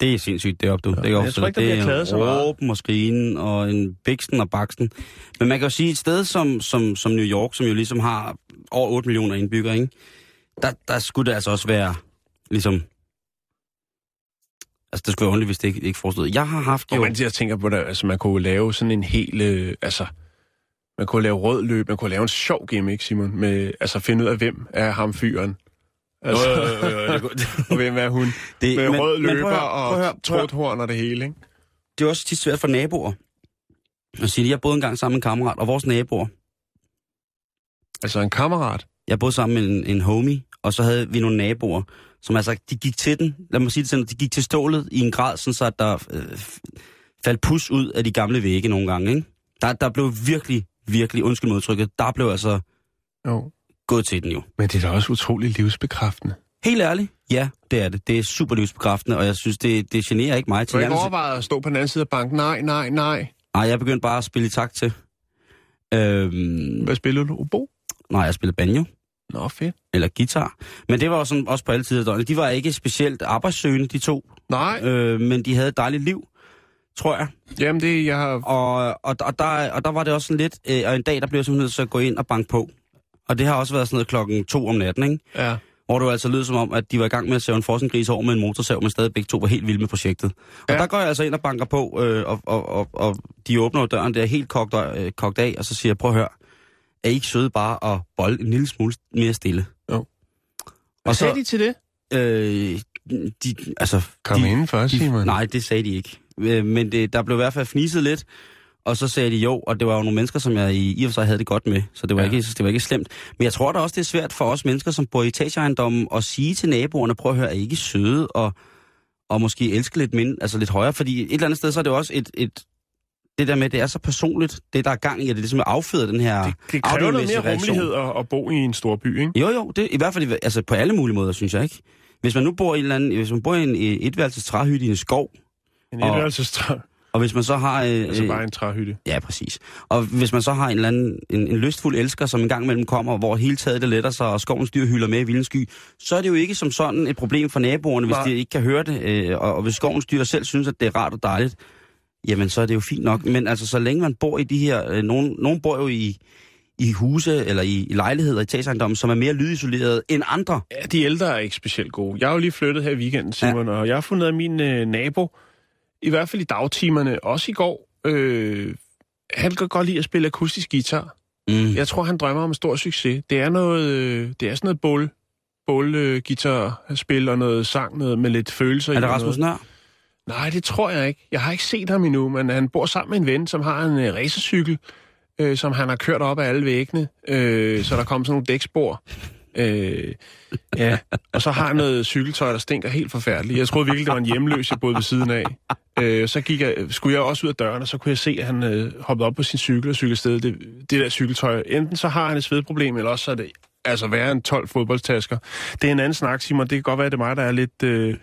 Det er sindssygt deroppe, du. Ja, det er jeg tror ikke, der bliver klaget så meget. Råben og skrigen og en biksen og baksen. Men man kan jo sige, et sted som, som, som New York, som jo ligesom har over otte millioner indbyggere, ikke? Der, der skulle det altså også være ligesom... Altså, det skulle være ordentligt, hvis det ikke, ikke forstod. Jeg har haft jo... Man, jeg tænker på det, altså man kunne lave sådan en hel... Øh, altså... Man kunne lave rød løb, man kunne lave en sjov gimmick, Simon, med altså finde ud af, hvem er ham fyren. Altså, øh, øh, øh, og hvem er hun? Det, med men, rød løber prøv høre, prøv høre, og trothorn og det hele, ikke? Det er også tit svært for naboer. Jeg siger, jeg boede engang sammen med en kammerat, og vores naboer. Altså en kammerat? Jeg boede sammen med en, en homie, og så havde vi nogle naboer, som altså, de gik til den, lad mig sige det sådan, de gik til stålet i en grad, sådan så at der øh, faldt pus ud af de gamle vægge nogle gange, ikke? Der, der blev virkelig... Virkelig, undskyld modtrykket, der blev altså jo. gået til den jo. Men det er da også utroligt livsbekræftende. Helt ærligt? Ja, det er det. Det er super livsbekræftende, og jeg synes, det, det generer ikke mig. Du har ikke overvejet at stå på den anden side af banken? Nej, nej, nej. Nej, jeg begyndte bare at spille i takt til. Øhm... Hvad spillede du? Obo? Nej, jeg spillede banjo. Nå, fedt. Eller guitar. Men det var også, sådan, også på alle tider af døgnet. De var ikke specielt arbejdssøgende, de to. Nej. Øh, men de havde et dejligt liv. Tror jeg. Jamen det, jeg har... Og, og, og, der, og der var det også sådan lidt... Øh, og en dag, der blev jeg simpelthen nødt til at gå ind og banke på. Og det har også været sådan noget klokken to om natten, ikke? Ja. Hvor det jo altså lød som om, at de var i gang med at sæve en forsengris over med en motorsav, men stadig begge to var helt vilde med projektet. Og ja. Der går jeg altså ind og banker på, øh, og, og, og, og de åbner døren, det er helt kogt, øh, kogt af, og så siger jeg, prøv at høre, er I ikke søde bare at bolle en lille smule mere stille? Jo. Hvad sagde de til det? Øh, de, altså... Kom de, inden først, Simon. Nej, det sagde de ikke. Men det, der blev i hvert fald fniset lidt, og så sagde de jo, og det var jo nogle mennesker, som jeg i, i og for sig havde det godt med, så det var, ja. ikke, det var ikke slemt. Men jeg tror da også, det er svært for os mennesker, som bor i etageejendommen, at sige til naboerne, prøv at høre, er I ikke søde, og, og måske elske lidt mindre, altså lidt højere, fordi et eller andet sted, så er det også et, et det der med, det er så personligt, det der er gang i, at det ligesom afføder den her... Det, det kræver noget mere rummelighed at, at bo i en stor by, ikke? Jo, jo, det, i hvert fald altså, på alle mulige måder, synes jeg, ikke? Hvis man nu bor i en eller anden, hvis man bor i en etværelses træhytte i en skov, En og, etværelsestræ. Og hvis man så har... Øh, altså bare en træhytte. Ja, præcis. Og hvis man så har en eller anden en, en lystfuld elsker, som en gang imellem kommer, hvor hele taget det letter sig, og skovens dyr hylder med i vildens sky, så er det jo ikke som sådan et problem for naboerne, hvis ja. de ikke kan høre det. Øh, og, og hvis skovens dyr selv synes, at det er rart og dejligt, jamen så er det jo fint nok. Men altså, så længe man bor i de her... Øh, nogen, nogen bor jo i, i huse eller i, i lejligheder i etageejendommen, som er mere lydisolerede end andre. Ja, de ældre er ikke specielt gode. Jeg har jo lige flyttet her i weekenden, Simon, ja. og jeg har fundet af min øh, nabo... I hvert fald i dagtimerne, også i går, øh, han kan godt lide at spille akustisk guitar. Mm. Jeg tror, han drømmer om en stor succes. Det er noget, det er sådan noget bowl, bowl guitarspil og noget sang noget med lidt følelser. Er det Rasmus Nør? Nej, det tror jeg ikke. Jeg har ikke set ham endnu, men han bor sammen med en ven, som har en øh, racercykel, øh, som han har kørt op af alle væggene, øh, så der kommer sådan nogle dækspor. Øh, ja, og så har han noget cykeltøj, der stinker helt forfærdeligt. Jeg troede virkelig, det var en hjemløs, jeg boede ved siden af. Øh, så gik jeg, skulle jeg også ud af døren, og så kunne jeg se, at han øh, hoppede op på sin cykel og cyklede sted. Det, det der cykeltøj, enten så har han et svedproblem, eller også så er det altså værre end tolv fodboldtasker. Det er en anden snak, Simon. Det kan godt være, at det er mig, der er lidt... Øh,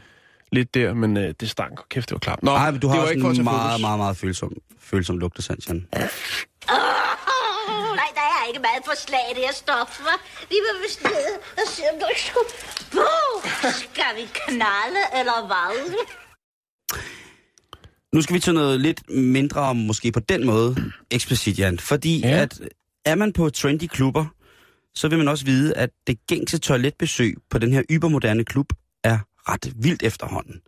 Lidt der, men øh, det stank. Kæft, det var klart. Nå, ej, men du har også en meget, meget, meget, meget følsom, følsom lugtesans, Jan. Øh. Oh, oh, nej, der er ikke meget forslag i det her stof, hva'? Vi vil bestede og se, om du ikke skulle... Skal vi knalde eller valge? Nu skal vi til noget lidt mindre, måske på den måde, eksplicit, Jan. Fordi ja. At er man på trendy klubber, så vil man også vide, at det gængse toiletbesøg på den her ybermoderne klub er... ret vildt efterhånden.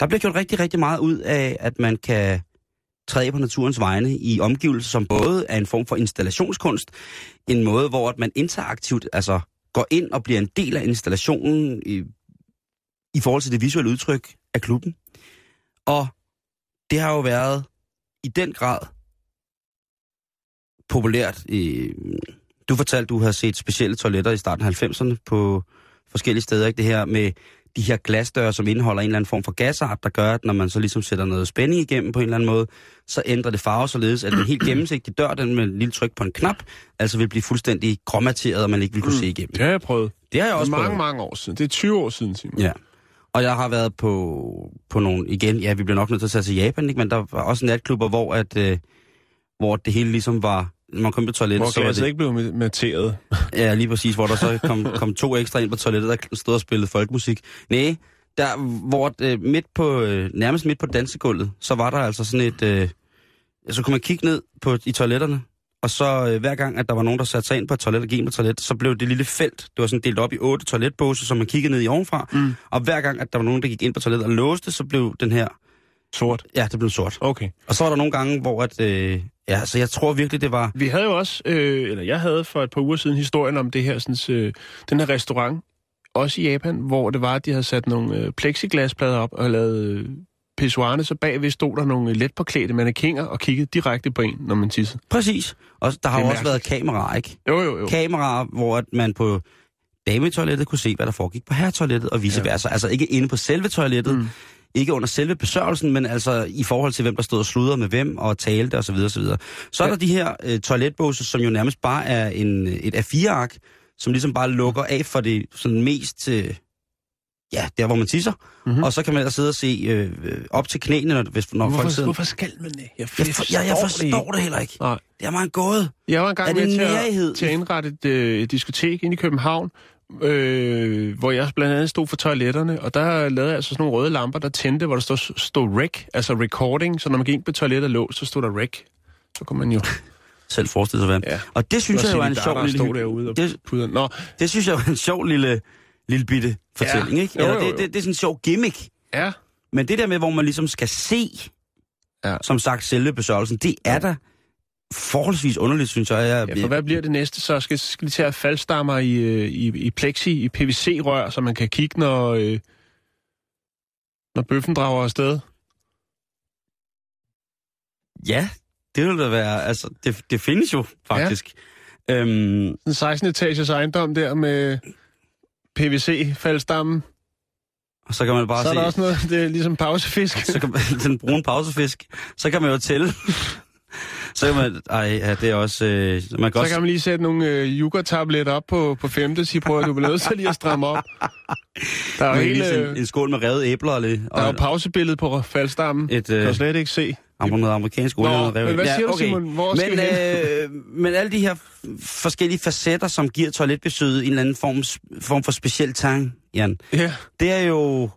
Der bliver gjort rigtig, rigtig meget ud af, at man kan træde på naturens vegne i omgivelser, som både er en form for installationskunst, en måde, hvor man interaktivt altså, går ind og bliver en del af installationen i, i forhold til det visuelle udtryk af klubben. Og det har jo været i den grad populært. Du fortalte, du har set specielle toiletter i starten af halvfemserne på forskellige steder, ikke? Det her med de her glasdøre, som indeholder en eller anden form for gasart, der gør, at når man så ligesom sætter noget spænding igennem på en eller anden måde, så ændrer det farve således, at den helt gennemsigtige dør, den med et lille tryk på en knap, altså vil blive fuldstændig gråmateret, og man ikke vil kunne se igennem. Det har jeg prøvet. Det har jeg også mange, prøvet. mange, mange år siden. Det er tyve år siden, Simon. Ja. Og jeg har været på, på nogle, igen, ja, vi bliver nok nødt til at tage til Japan, ikke? Men der var også natklubber, hvor, at, øh, hvor det hele ligesom var... Man kom på toilettet, så var altså det... ikke blev materet. Ja, lige præcis, hvor der så kom, kom to ekstra ind på toilettet, der stod og spillede folkmusik. Næh, der, hvor øh, midt på, øh, nærmest midt på dansegulvet, så var der altså sådan et... Øh, så kunne man kigge ned på, i toiletterne, og så øh, hver gang, at der var nogen, der satte sig ind på et toilet og gik ind på toilet, så blev det lille felt, det var sådan delt op i otte toiletbåser, som man kiggede ned i ovenfra, mm. og hver gang, at der var nogen, der gik ind på toilettet og låste, så blev den her... Sort? Ja, det blev sort. Okay. Og så var der nogle gange, hvor at... Øh, ja, så jeg tror virkelig, det var... Vi havde jo også, øh, eller jeg havde for et par uger siden historien om det her, sådan, øh, den her restaurant, også i Japan, hvor det var, at de havde sat nogle øh, plexiglasplader op og lavet øh, pissoirerne, så bagved stod der nogle let påklædte mannekinger og kiggede direkte på en, når man tissede. Præcis. Og der har jo også været kameraer, ikke? Jo, jo, jo. Kameraer, hvor at man på dametoilettet kunne se, hvad der foregik på herretoilettet og vice versa. Altså ikke inde på selve toilettet, mm. Ikke under selve besørgelsen, men altså i forhold til, hvem der stod og sludrede med hvem, og talte osv. osv. Så, så er der de her øh, toiletbåser, som jo nærmest bare er en, et A fire ark, som ligesom bare lukker af for det sådan mest, øh, ja, der hvor man tisser. Mm-hmm. Og så kan man altså sidde og se øh, op til knæene, når, hvis, når hvorfor, folk sidder... Hvorfor skal man det? Jeg, jeg, for, jeg, jeg forstår det heller ikke. Nej. Det er mig en gåde. Jeg var engang er med til at, til at indrette et øh, diskotek inde i København, Øh, hvor jeg blandt andet stod for toiletterne, og der lavede jeg altså sådan nogle røde lamper, der tændte, hvor der stod, stod rec, altså recording, så når man gik ind på toilettet og lå, så stod der rec. Så kunne man jo... Selv forestille sig, hvad. Ja. Og det synes jeg, jeg jo er en sjov lille... Det, Nå. det synes jeg jo er en sjov lille, lille bitte fortælling, ja. Ikke? Eller jo, jo, jo. Det, det, det er sådan en sjov gimmick. Ja. Men det der med, hvor man ligesom skal se, ja. Som sagt, selve besørgelsen, det er der... forholdsvis underligt, synes jeg. jeg ja, for hvad bliver det næste? Så skal vi til at faldstammer i, i, i plexi, i P V C-rør, så man kan kigge, når, øh, når bøffen drager afsted? Ja, det vil da være. Altså, det, det findes jo faktisk. Ja. Øhm, den seksten etages ejendom der med P V C-faldstammen. Og så kan man bare så er se, der også noget, det er ligesom pausefisk. Så kan man, den brune pausefisk. Så kan man jo tælle... Så kan man, ej, ja, det er også... Øh, man kan så også... kan man lige sætte nogle øh, yoghurt-tabletter op på, på femte, sige, prøv at du bliver nødt til lige at stramme op. Der er jo hele... En, en skål med revet æbler og lidt. Der er jo pausebillede på faldstammen. Et, øh, kan du slet ikke se. Noget amerikansk olie. Nå, men hvad siger ja, okay. du, Simon? Hvor skal men, vi hen? Øh, men alle de her forskellige facetter, som giver toiletbesøget en eller anden form, form for speciel tang, Jan. Ja. Det er jo...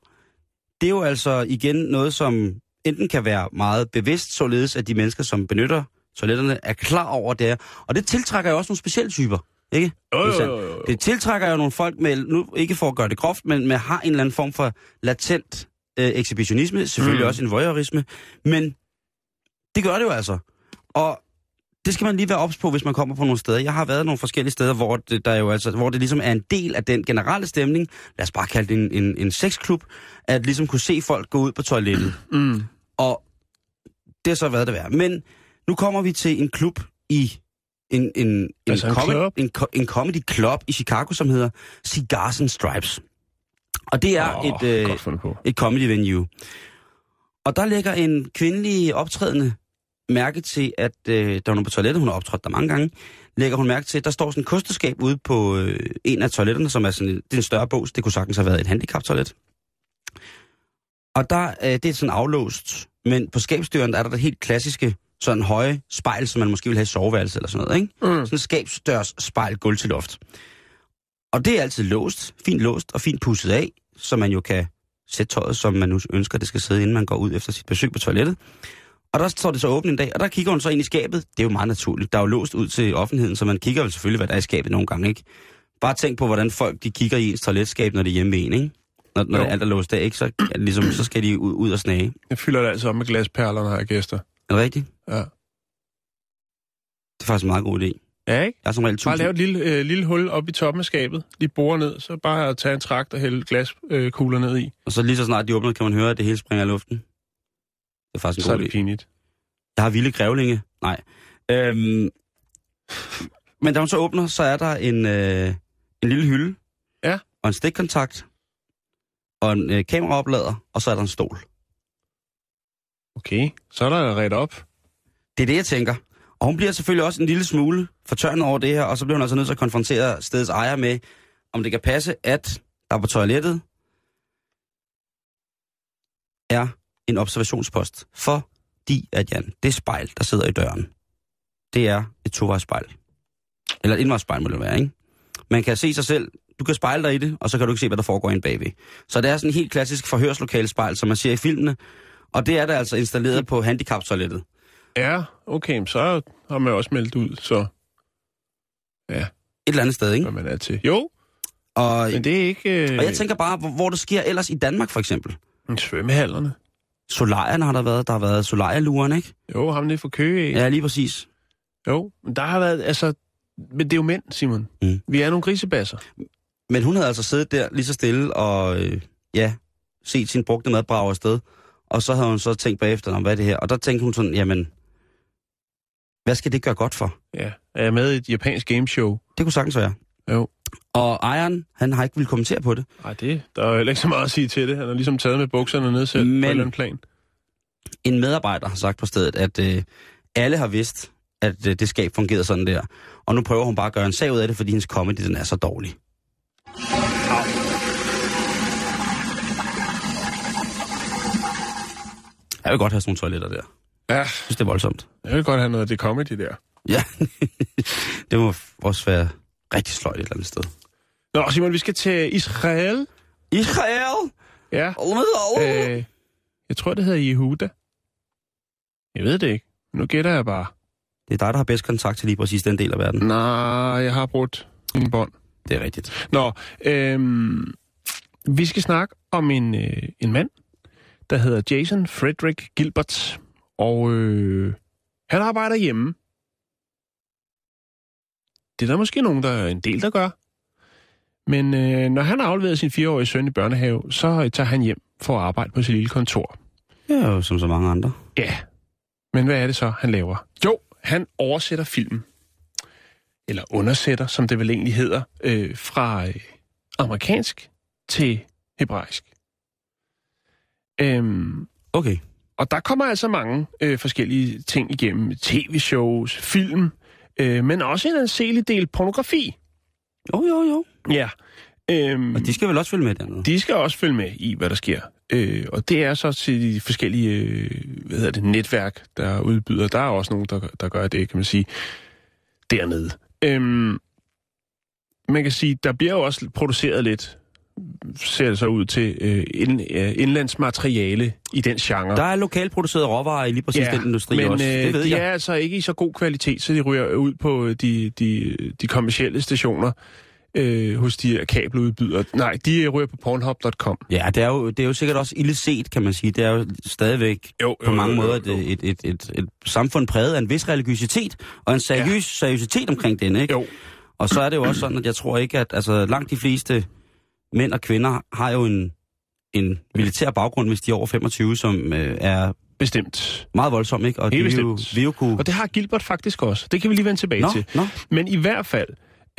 Det er jo altså igen noget, som enten kan være meget bevidst, således at de mennesker, som benytter toiletterne, er klar over det. Og det tiltrækker jo også nogle specielle typer, ikke? Jo, jo, jo, jo. Det tiltrækker jo nogle folk med, nu ikke for at gøre det groft, men med har en eller anden form for latent øh, ekshibitionisme, selvfølgelig mm. også en voyeurisme, men det gør det jo altså. Og det skal man lige være ops på, hvis man kommer på nogle steder. Jeg har været nogle forskellige steder, hvor det, der jo altså, hvor det ligesom er en del af den generelle stemning, lad os bare kalde det en, en, en sexklub, at ligesom kunne se folk gå ud på toilettet. Mm. Og det har så været det værd. Men nu kommer vi til en klub i... En, en, altså en, en, comedy, en, en comedy club i Chicago, som hedder Cigars and Stripes. Og det er oh, et, øh, et comedy venue. Og der ligger en kvindelig optrædende mærke til, at øh, der var nogen på toilettet, hun har optrådt der mange gange, lægger hun mærke til, at der står sådan et kosteskab ude på øh, en af toiletterne, som er sådan en, det er en større bås. Det kunne sagtens have været et handicap-toilet. Og der, øh, det er sådan aflåst, men på skabsdøren der er der det helt klassiske sådan en høje spejl, som man måske vil have i soveværelset eller sådan noget, ikke? Mm. Sådan en skabsdørs spejl, gulv til loft. Og det er altid låst, fint låst og fint pusset af, så man jo kan sætte tøjet, som man nu ønsker, det skal sidde, inden man går ud efter sit besøg på toilettet. Og der står det så åbent en dag, og der kigger hun så ind i skabet. Det er jo meget naturligt. Der er jo låst ud til offentligheden, så man kigger jo selvfølgelig, hvad der er i skabet nogle gange, ikke? Bare tænk på, hvordan folk de kigger i ens toiletskab, når de er hjemme med en, ikke? Når, når det alt er låst af, ikke? Så, ligesom, så skal de ud, ud og snage. Jeg fylder det altså op med glasperler, når jeg har gæster. Er det rigtigt? Ja. Det er faktisk en meget god idé. Ja, ikke? Jeg er som regel tusind. Bare lave et lille, øh, lille hul op i toppen af skabet, lige bore ned, så bare tage en trakt og hælde glaskugler øh, ned i. Og så lige så snart de åbner, kan man høre, at det hele springer i luften. Det er faktisk en så god idé. Så er det pinligt. Der har vilde grævlinge. Nej. Øhm, men da hun så åbner, så er der en, øh, en lille hylde. Ja. Og en stikkontakt. Og en øh, kameraoplader. Og så er der en stol. Okay, så er der ret op. Det er det, jeg tænker. Og hun bliver selvfølgelig også en lille smule fortørnet over det her, og så bliver hun altså nødt til at konfrontere stedets ejer med, om det kan passe, at der på toilettet er en observationspost. Fordi, at Jan, det spejl, der sidder i døren, det er et tovejsspejl. Eller et indvejsspejl må det være, ikke? Man kan se sig selv. Du kan spejle dig i det, og så kan du ikke se, hvad der foregår inde bagved. Så det er sådan en helt klassisk forhørslokalspejl, som man ser i filmene. Og det er der altså installeret på handicap-toilettet. Ja, okay, så har man også meldt ud, så... Ja. Et eller andet sted, ikke? Hvad man er til. Jo, og, men det er ikke... Øh... Og jeg tænker bare, hvor, hvor det sker ellers i Danmark, for eksempel. Svømmehallerne. Solarierne har der været. Der har været solarieluren, ikke? Jo, ham det for Køge, ikke? Ja, lige præcis. Jo, men der har været, altså... Men det er jo mænd, Simon. Mm. Vi er nogle grisebasser. Men hun havde altså siddet der lige så stille og, øh, ja, set sin brugte mad brage afsted. Og så havde hun så tænkt bagefter, om hvad er det her? Og der tænkte hun sådan, jamen, hvad skal det gøre godt for? Ja, er jeg med i et japansk gameshow? Det kunne sagtens være. Jo. Og ejeren, han har ikke ville kommentere på det. Nej, det, der er jo ikke så meget at sige til det. Han har ligesom taget med bukserne ned selv. Men på en eller anden plan. En medarbejder har sagt på stedet, at øh, alle har vidst, at øh, det skab fungerede sådan der. Og nu prøver hun bare at gøre en sag ud af det, fordi hendes comedy, den er så dårlig. Jeg vil godt have sådan nogle toiletter der. Ja. Jeg synes, det er voldsomt. Jeg vil godt have noget af det comedy der. Ja. Det må også være rigtig sløjt et eller andet sted. Nå, Simon, vi skal til Israel. Israel? Ja. Øh, jeg tror, det hedder Yehuda. Jeg ved det ikke. Nu gætter jeg bare. Det er dig, der har bedst kontakt til lige præcis den del af verden. Nej, jeg har brugt min bånd. Det er rigtigt. Nå, øh, vi skal snakke om en, øh, en mand, der hedder Jason Frederick Gilbert, og øh, han arbejder hjemme. Det er der måske nogen, der er en del, der gør. Men øh, når han har afleveret sin fireårige søn i børnehave, så tager han hjem for at arbejde på sit lille kontor. Ja, som så mange andre. Ja, men hvad er det så, han laver? Jo, han oversætter filmen. Eller undersætter, som det vel egentlig hedder, øh, fra øh, amerikansk til hebraisk. Øhm, okay. Og der kommer altså mange øh, forskellige ting igennem. T V-shows, film, øh, men også en anselig del pornografi. Jo, jo, jo. Ja. Øhm, og de skal vel også følge med dernede? De skal også følge med i, hvad der sker. Øh, og det er så til de forskellige øh, hvad hedder det, netværk, der udbyder. Der er også nogen, der, der gør det, kan man sige, dernede. Øhm, man kan sige, der bliver jo også produceret lidt... ser det så ud til øh, ind, øh, indlandsmateriale i den genre. Der er lokalt producerede råvarer i lige præcis ja, den industri men, også. Det ved de jeg. Er altså ikke i så god kvalitet, så de ryger ud på de, de, de kommercielle stationer. øh, hos de her kabeludbydere. Nej, de ryger på pornhub punktum com. Ja, det er jo, det er jo sikkert også illeset, kan man sige. Det er jo stadigvæk jo, jo, på mange jo, jo, jo. måder et, et, et, et, et samfund præget af en vis religiøsitet, og en seriøs ja. seriøsitet omkring den, ikke? Jo. Og så er det jo også sådan, at jeg tror ikke, at altså, langt de fleste mænd og kvinder har jo en, en militær baggrund, hvis de er over femogtyve, som øh, er... Bestemt. Meget voldsomt, ikke? Og det jo, vi jo kunne... Og det har Gilbert faktisk også. Det kan vi lige vende tilbage nå, til. Nå. Men i hvert fald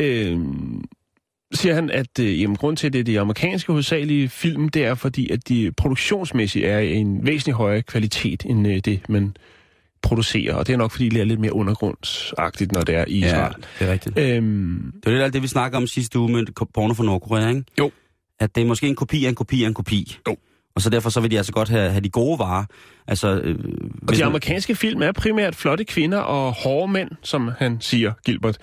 øh, siger han, at øh, jamen, grund til, at det er de amerikanske hovedsagelige film, det er fordi, at de produktionsmæssigt er i en væsentlig højere kvalitet, end øh, det, man producerer. Og det er nok, fordi det er lidt mere undergrundsagtigt, når det er i Israel. Ja, det er rigtigt. Øhm, det er lidt alt det, vi snakker om sidste uge med porno fra Nordkorea, ikke? Jo. At det er måske en kopi af en kopi af en kopi. Jo. Og så derfor så vil de altså godt have, have de gode varer. Altså, øh, og de amerikanske film er primært flotte kvinder og hårde mænd, som han siger, Gilbert.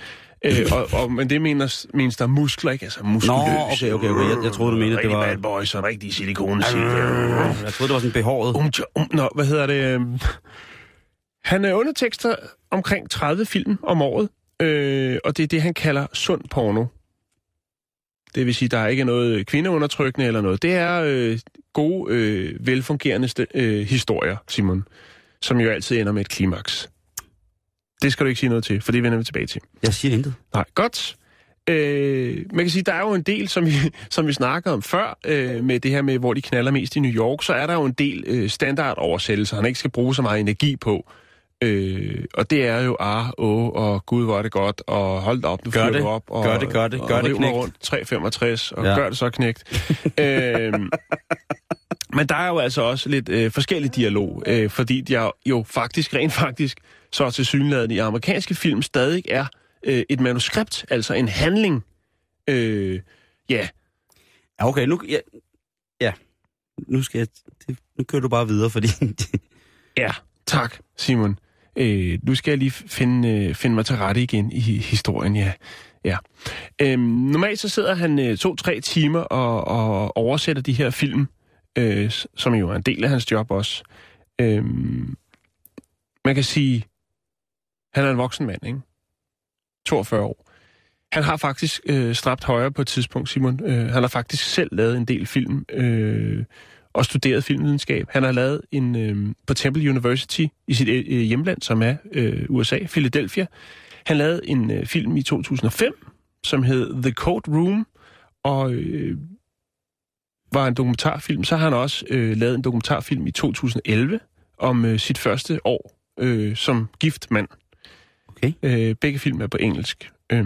Øh, og, og, men det menes, menes der muskler, ikke? Altså muskeløs. Nå, okay, okay, okay. Jeg, jeg troede, du mente, det var... Rigtig bad boys og rigtig silikone. Øh, jeg troede, det var sådan behåret. Um, um, nå, hvad hedder det? Han er undertekster omkring tredive film om året, øh, og det er det, han kalder sund porno. Det vil sige, der er ikke noget kvindeundertrykkende eller noget. Det er øh, gode, øh, velfungerende st- øh, historier, Simon, som jo altid ender med et klimaks. Det skal du ikke sige noget til, for det vender vi tilbage til. Jeg siger intet. Nej, godt. Øh, man kan sige, der er jo en del, som vi, som vi snakkede om før, øh, med det her med, hvor de knaller mest i New York, så er der jo en del øh, standardoversættelser, han ikke skal bruge så meget energi på. Øh, og det er jo ah, åh, og gud, hvor er det godt, og hold da op, nu fyrer du op, og gør det, gør det, gør det, knægt. Rundt tre komma femogtres, og ja. Gør det så, knægt. øh, men der er jo altså også lidt øh, forskellig dialog, øh, fordi de jo faktisk, rent faktisk, så tilsyneladende i amerikanske film stadig er øh, et manuskript, altså en handling. Øh, ja. Ja, okay, nu... Ja, ja. Nu skal jeg... Det, nu kører du bare videre, fordi... ja, tak, Simon. Øh, nu skal jeg lige finde, øh, finde mig til rette igen i historien, ja. ja. Øh, normalt så sidder han øh, to-tre timer og, og oversætter de her film, øh, som jo er en del af hans job også. Øh, man kan sige, han er en voksen mand, ikke? toogfyrre år. Han har faktisk øh, stræbt højere på et tidspunkt, Simon. Øh, han har faktisk selv lavet en del film, øh, og studeret filmvidenskab. Han har lavet en øh, på Temple University i sit øh, hjemland, som er øh, U S A, Philadelphia. Han lavede en øh, film i to tusind og fem, som hed The Coat Room, og øh, var en dokumentarfilm. Så har han også øh, lavet en dokumentarfilm i to tusind og elleve om øh, sit første år øh, som gift mand. Okay. Øh, begge film er på engelsk. Øh,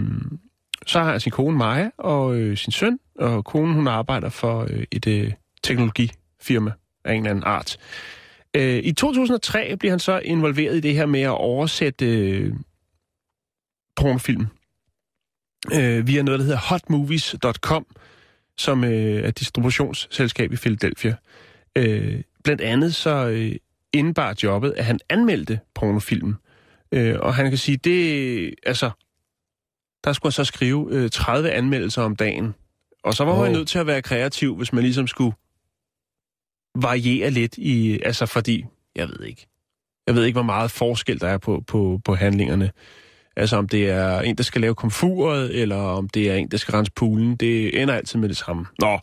så har han sin kone Maja og øh, sin søn, og konen hun arbejder for øh, et øh, teknologi firma af en eller anden art. Øh, I to tusind og tre bliver han så involveret i det her med at oversætte øh, pornofilm øh, via noget, der hedder hot movies punktum com, som øh, er et distributionsselskab i Philadelphia. Øh, blandt andet så øh, indebar jobbet, at han anmeldte pornofilmen. Øh, og han kan sige, det altså, der skulle han så skrive øh, tredive anmeldelser om dagen. Og så var oh. han nødt til at være kreativ, hvis man ligesom skulle varierer lidt i, altså fordi, jeg ved ikke, jeg ved ikke, hvor meget forskel der er på, på, på handlingerne. Altså om det er en, der skal lave komfuret, eller om det er en, der skal rense poolen, det ender altid med det samme. Nå.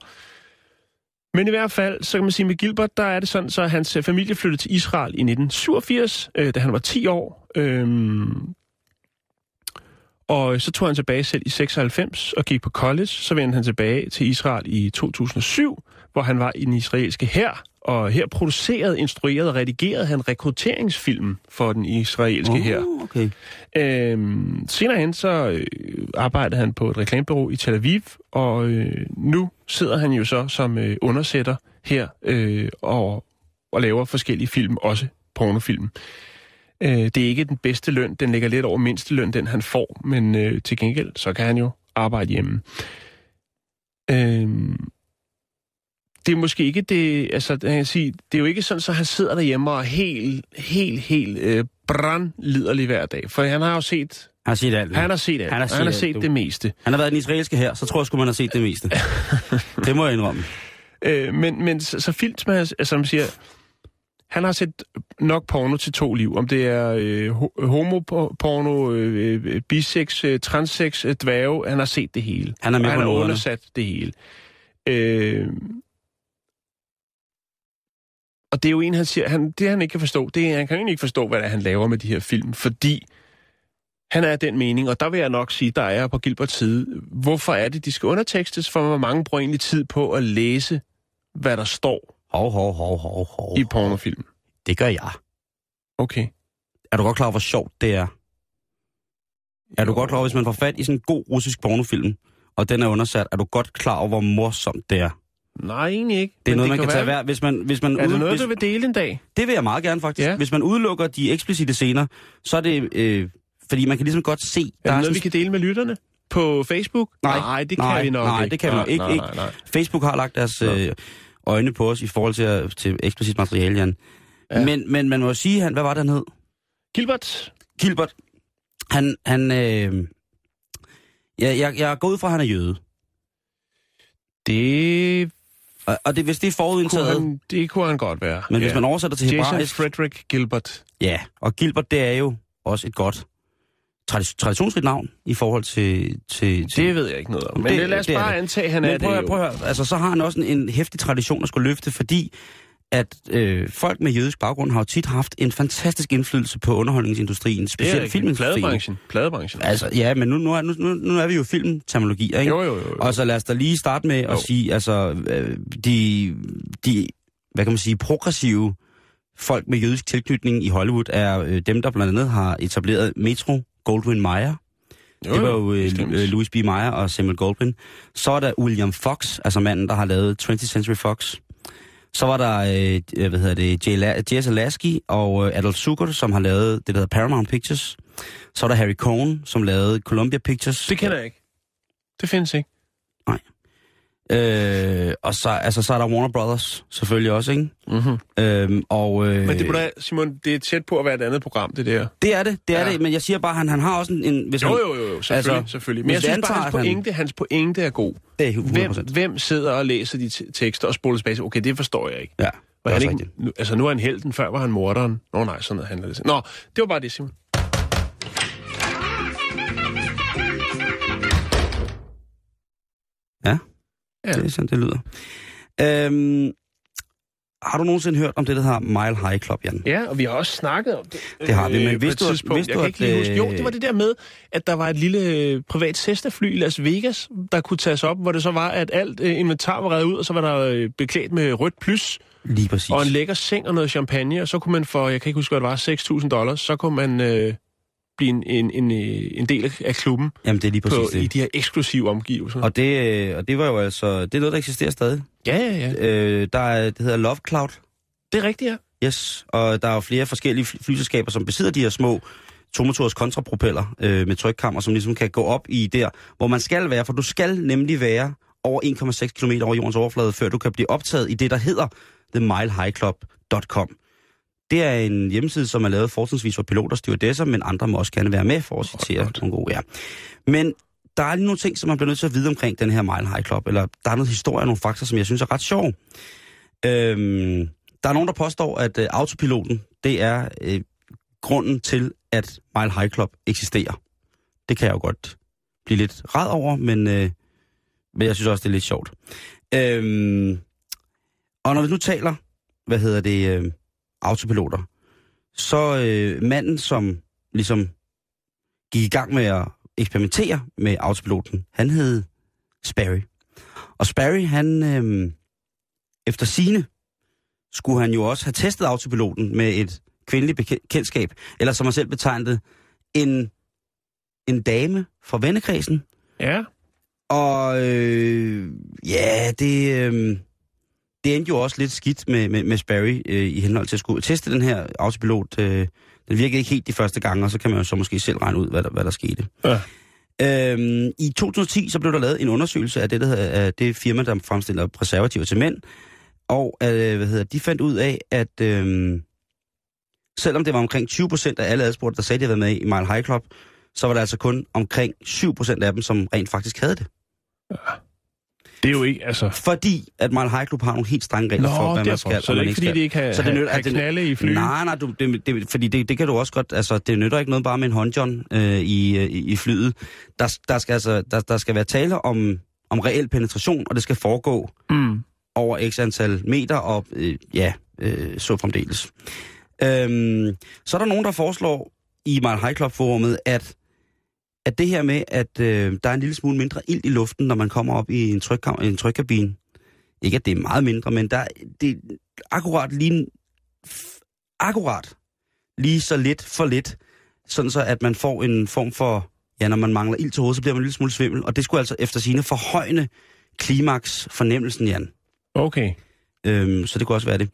Men i hvert fald, så kan man sige, med Gilbert, der er det sådan, så hans familie flyttede til Israel i nitten syvogfirs, øh, da han var ti år. Øhm, og så tog han tilbage selv i seksoghalvfems og gik på college, så vendte han tilbage til Israel i to tusind og syv, hvor han var i Den Israelske Hær, og her producerede, instruerede og redigerede han rekrutteringsfilmen for Den Israelske Hær. Uh, okay. Øhm, senere hen så øh, arbejdede han på et reklamebureau i Tel Aviv, og øh, nu sidder han jo så som øh, undersætter her øh, og, og laver forskellige film, også pornofilm. Øh, det er ikke den bedste løn, den ligger lidt over mindste løn, den han får, men øh, til gengæld så kan han jo arbejde hjemme. Øh, Det er måske ikke det, altså jeg kan sige, det er jo ikke sådan, så han sidder derhjemme og er helt, helt, helt øh, brandliderlig hver dag. For han har jo set... Han har set alt. Han har set alt. Han har set, han har set, alt, set det meste. Han har været Den Israelske Hær, så tror jeg sgu, man har set det meste. Det må jeg indrømme. Øh, men, men så, så films man, altså man siger, Han har set nok porno til to liv. Om det er øh, homoporno, øh, bisex, øh, transsex, øh, dværge, han har set det hele. Han er med på noderne. Han har undersat det hele. Øh... Og det er jo en, han siger, han, det han ikke kan forstå, det er, han kan egentlig ikke forstå, hvad det er, han laver med de her film, fordi han er den mening, og der vil jeg nok sige, der er på Gilberts side, hvorfor er det, de skal undertekstes, for hvor mange bruger egentlig tid på at læse, hvad der står hov, hov, hov, hov, hov, i pornofilmen? Det gør jeg. Okay. Er du godt klar over, hvor sjovt det er? Er jo. Du godt klar over, hvis man får fat i sådan en god russisk pornofilm, og den er undersat, er du godt klar over, hvor morsomt det er? Nej, egentlig ikke. Det er noget, det man kan, kan tage være... Hvis man, hvis man er det ud... noget, hvis... du vil dele en dag? Det vil jeg meget gerne, faktisk. Ja. Hvis man udelukker de eksplicite scener, så er det... Øh, fordi man kan ligesom godt se... Er det der noget, er sådan... vi kan dele med lytterne? På Facebook? Nej, nej det kan nej, vi nok nej, ikke. Nej, det kan nej, vi nok ikke. Nej, nej, nej. Facebook har lagt deres øh, øjne på os i forhold til, til eksplicit materiale, Jan. Ja. Men, men man må sige, han, hvad var det, han hed? Gilbert. Gilbert. Han... han øh... jeg, jeg, jeg går ud fra, at han er jøde. Det... Og det, hvis det er forudindtaget... Kunne han, det kunne han godt være. Men ja. Hvis man oversætter til hebraisk... Jason Frederick Gilbert. Ja, og Gilbert, det er jo også et godt tradi- traditionsrigt navn i forhold til, til, til... Det ved jeg ikke noget om. Men det, det, lad os det bare det. Antage, han men er prøv, det jo. Prøv at høre, altså så har han også en, en heftig tradition at skulle løfte, fordi at øh, folk med jødisk baggrund har jo tit haft en fantastisk indflydelse på underholdningsindustrien, specielt filmindustrien. Pladebranchen. Pladebranchen. Altså, ja, men nu, nu, er, nu, nu er vi jo filmterminologier, ikke? Jo, jo, jo, jo. Og så lad os da lige starte med jo. At sige, altså, de, de, hvad kan man sige, progressive folk med jødisk tilknytning i Hollywood er øh, dem, der blandt andet har etableret Metro, Goldwyn Mayer. Jo, det var jo øh, Louis B. Mayer og Samuel Goldwyn. Så er der William Fox, altså manden, der har lavet twentieth Century Fox. Så var der, øh, hvad hedder det, J S Alaski og øh, Adolf Zucker, som har lavet det, der hedder Paramount Pictures. Så var der Harry Cohn, som lavede Columbia Pictures. Det kender jeg ikke. Det findes ikke. Nej. Øh, og så, altså, så er der Warner Brothers, selvfølgelig også, ikke? Mm-hmm. Øhm, og, øh, men det burde, Simon, det er tæt på at være et andet program, det der. Det er det, det er ja. Det, men jeg siger bare, han han har også en... en hvis jo, jo, jo, jo, selvfølgelig, altså, selvfølgelig. Men jeg synes bare, hans pointe, han... hans pointe er god. Det er hvem, hvem sidder og læser de t- tekster og spoler tilbage? Okay, det forstår jeg ikke. Ja, var han ikke nu, altså, nu er han helten, før var han morderen. Nå nej, sådan noget handler det. Nå, det var bare det, Simon. Ja? Ja. Det er sådan, det lyder. Øhm, har du nogensinde hørt om det, der hedder Mile High Club, Jan? Ja, og vi har også snakket om det. Det har vi, men øh, vidste du, vidste jeg du, kan ikke lige huske. Jo, det var det der med, at der var et lille privat Cessna-fly i Las Vegas, der kunne tages op, hvor det så var, at alt inventar var revet ud, og så var der beklædt med rødt plus. Lige præcis. Og en lækker seng og noget champagne, og så kunne man for, jeg kan ikke huske, hvad det var, seks tusind dollars, så kunne man... Øh, blive en, en, en, en del af klubben. Jamen, det er lige præcis på, det. I de her eksklusive omgivelser. Og det, og det var jo altså... Det er noget, der eksisterer stadig. Ja, ja, ja. Øh, der er, det hedder Love Cloud. Det er rigtigt, ja. Yes, og der er jo flere forskellige flyselskaber, som besidder de her små tomotors kontrapropeller øh, med trykkammer, som ligesom kan gå op i der, hvor man skal være, for du skal nemlig være over en komma seks kilometer over jordens overflade, før du kan blive optaget i det, der hedder the mile high club dot com. Det er en hjemmeside, som er lavet fortrinsvis for piloter og stewardesser, men andre må også gerne være med for at citere oh, nogle gode, ja. Men der er lige nogle ting, som man bliver nødt til at vide omkring den her Mile High Club, eller der er noget historie, nogle fakta, som jeg synes er ret sjov. Øhm, der er nogen, der påstår, at øh, autopiloten, det er øh, grunden til, at Mile High Club eksisterer. Det kan jeg jo godt blive lidt ræd over, men, øh, men jeg synes også, det er lidt sjovt. Øhm, og når vi nu taler, hvad hedder det... Øh, autopiloter, så øh, manden, som ligesom gik i gang med at eksperimentere med autopiloten, han hed Sperry. Og Sperry, han øh, efter sine skulle han jo også have testet autopiloten med et kvindeligt bekendtskab, eller som han selv betegnede, en, en dame fra vennekredsen. Ja. Og øh, ja, det... Øh, Det endte jo også lidt skidt med, med, med Sperry øh, i henhold til at skulle teste den her autopilot. Øh, den virkede ikke helt de første gange, og så kan man jo så måske selv regne ud, hvad der, hvad der skete. Ja. Øhm, I to tusind og ti så blev der lavet en undersøgelse af det, der hedder, af det firma, der fremstiller præservativer til mænd. Og øh, hvad hedder, de fandt ud af, at øh, selvom det var omkring tyve procent af alle adspurgte, der sagde, de havde været med i Mile High Club, så var der altså kun omkring syv procent af dem, som rent faktisk havde det. Ja. Det er jo ikke, altså... Fordi at Mile High Club har nogle helt strenge regler Nå, for, hvad man skal, så og man ikke skal. Så det er ikke, fordi de ikke har knalde i flyet? Nej, nej, du, det, det, fordi det, det kan du også godt... Altså, det nytter ikke noget bare med en håndjon øh, i, i, i flyet. Der, der, skal, altså, der, der skal være tale om, om reel penetration, og det skal foregå mm. over x antal meter, og øh, ja, øh, så fremdeles. Øhm, så er der nogen, der foreslår i Mile High Club-forummet, at... at det her med, at øh, der er en lille smule mindre ild i luften, når man kommer op i en, trykkam- en trykkabine. Ikke at det er meget mindre, men der, det er akkurat lige, f- akkurat lige så lidt for lidt, sådan så at man får en form for, ja, når man mangler ild til hovedet, så bliver man en lille smule svimmel, og det skulle altså efter sine forhøjne klimaksfornemmelsen, Jan. Okay. Øhm, så det kunne også være det.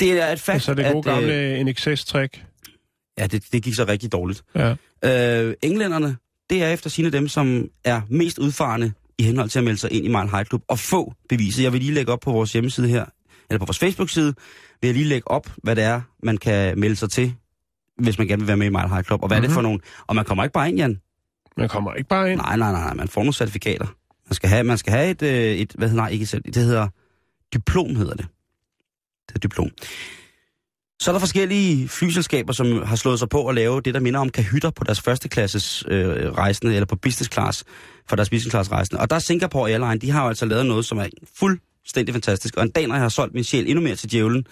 Det er et fakt, så det gode at, gamle øh, en excess-trick. Ja, det, det gik så rigtig dårligt. Ja. Øh, englænderne, det er efter sine dem, som er mest udfarende i henhold til at melde sig ind i Mile High Club og få beviser. Jeg vil lige lægge op på vores hjemmeside her, eller på vores Facebook-side, vil jeg lige lægge op, hvad det er, man kan melde sig til, hvis man gerne vil være med i Mile High Club. Og hvad mm-hmm. er det for nogen? Og man kommer ikke bare ind, Jan. Man kommer ikke bare ind? Nej, nej, nej, nej. Man får nogle certifikater. Man skal have, man skal have et, et, hvad hedder, nej, ikke et, det hedder, diplom hedder det. Det er diplom. Så er der forskellige flyselskaber, som har slået sig på at lave det, der minder om kahytter på deres førsteklasses øh, rejsende, eller på business class, for deres business class rejsende. Og der er Singapore Airlines, de har jo altså lavet noget, som er fuldstændig fantastisk. Og en dag, når jeg har solgt min sjæl endnu mere til djævlen,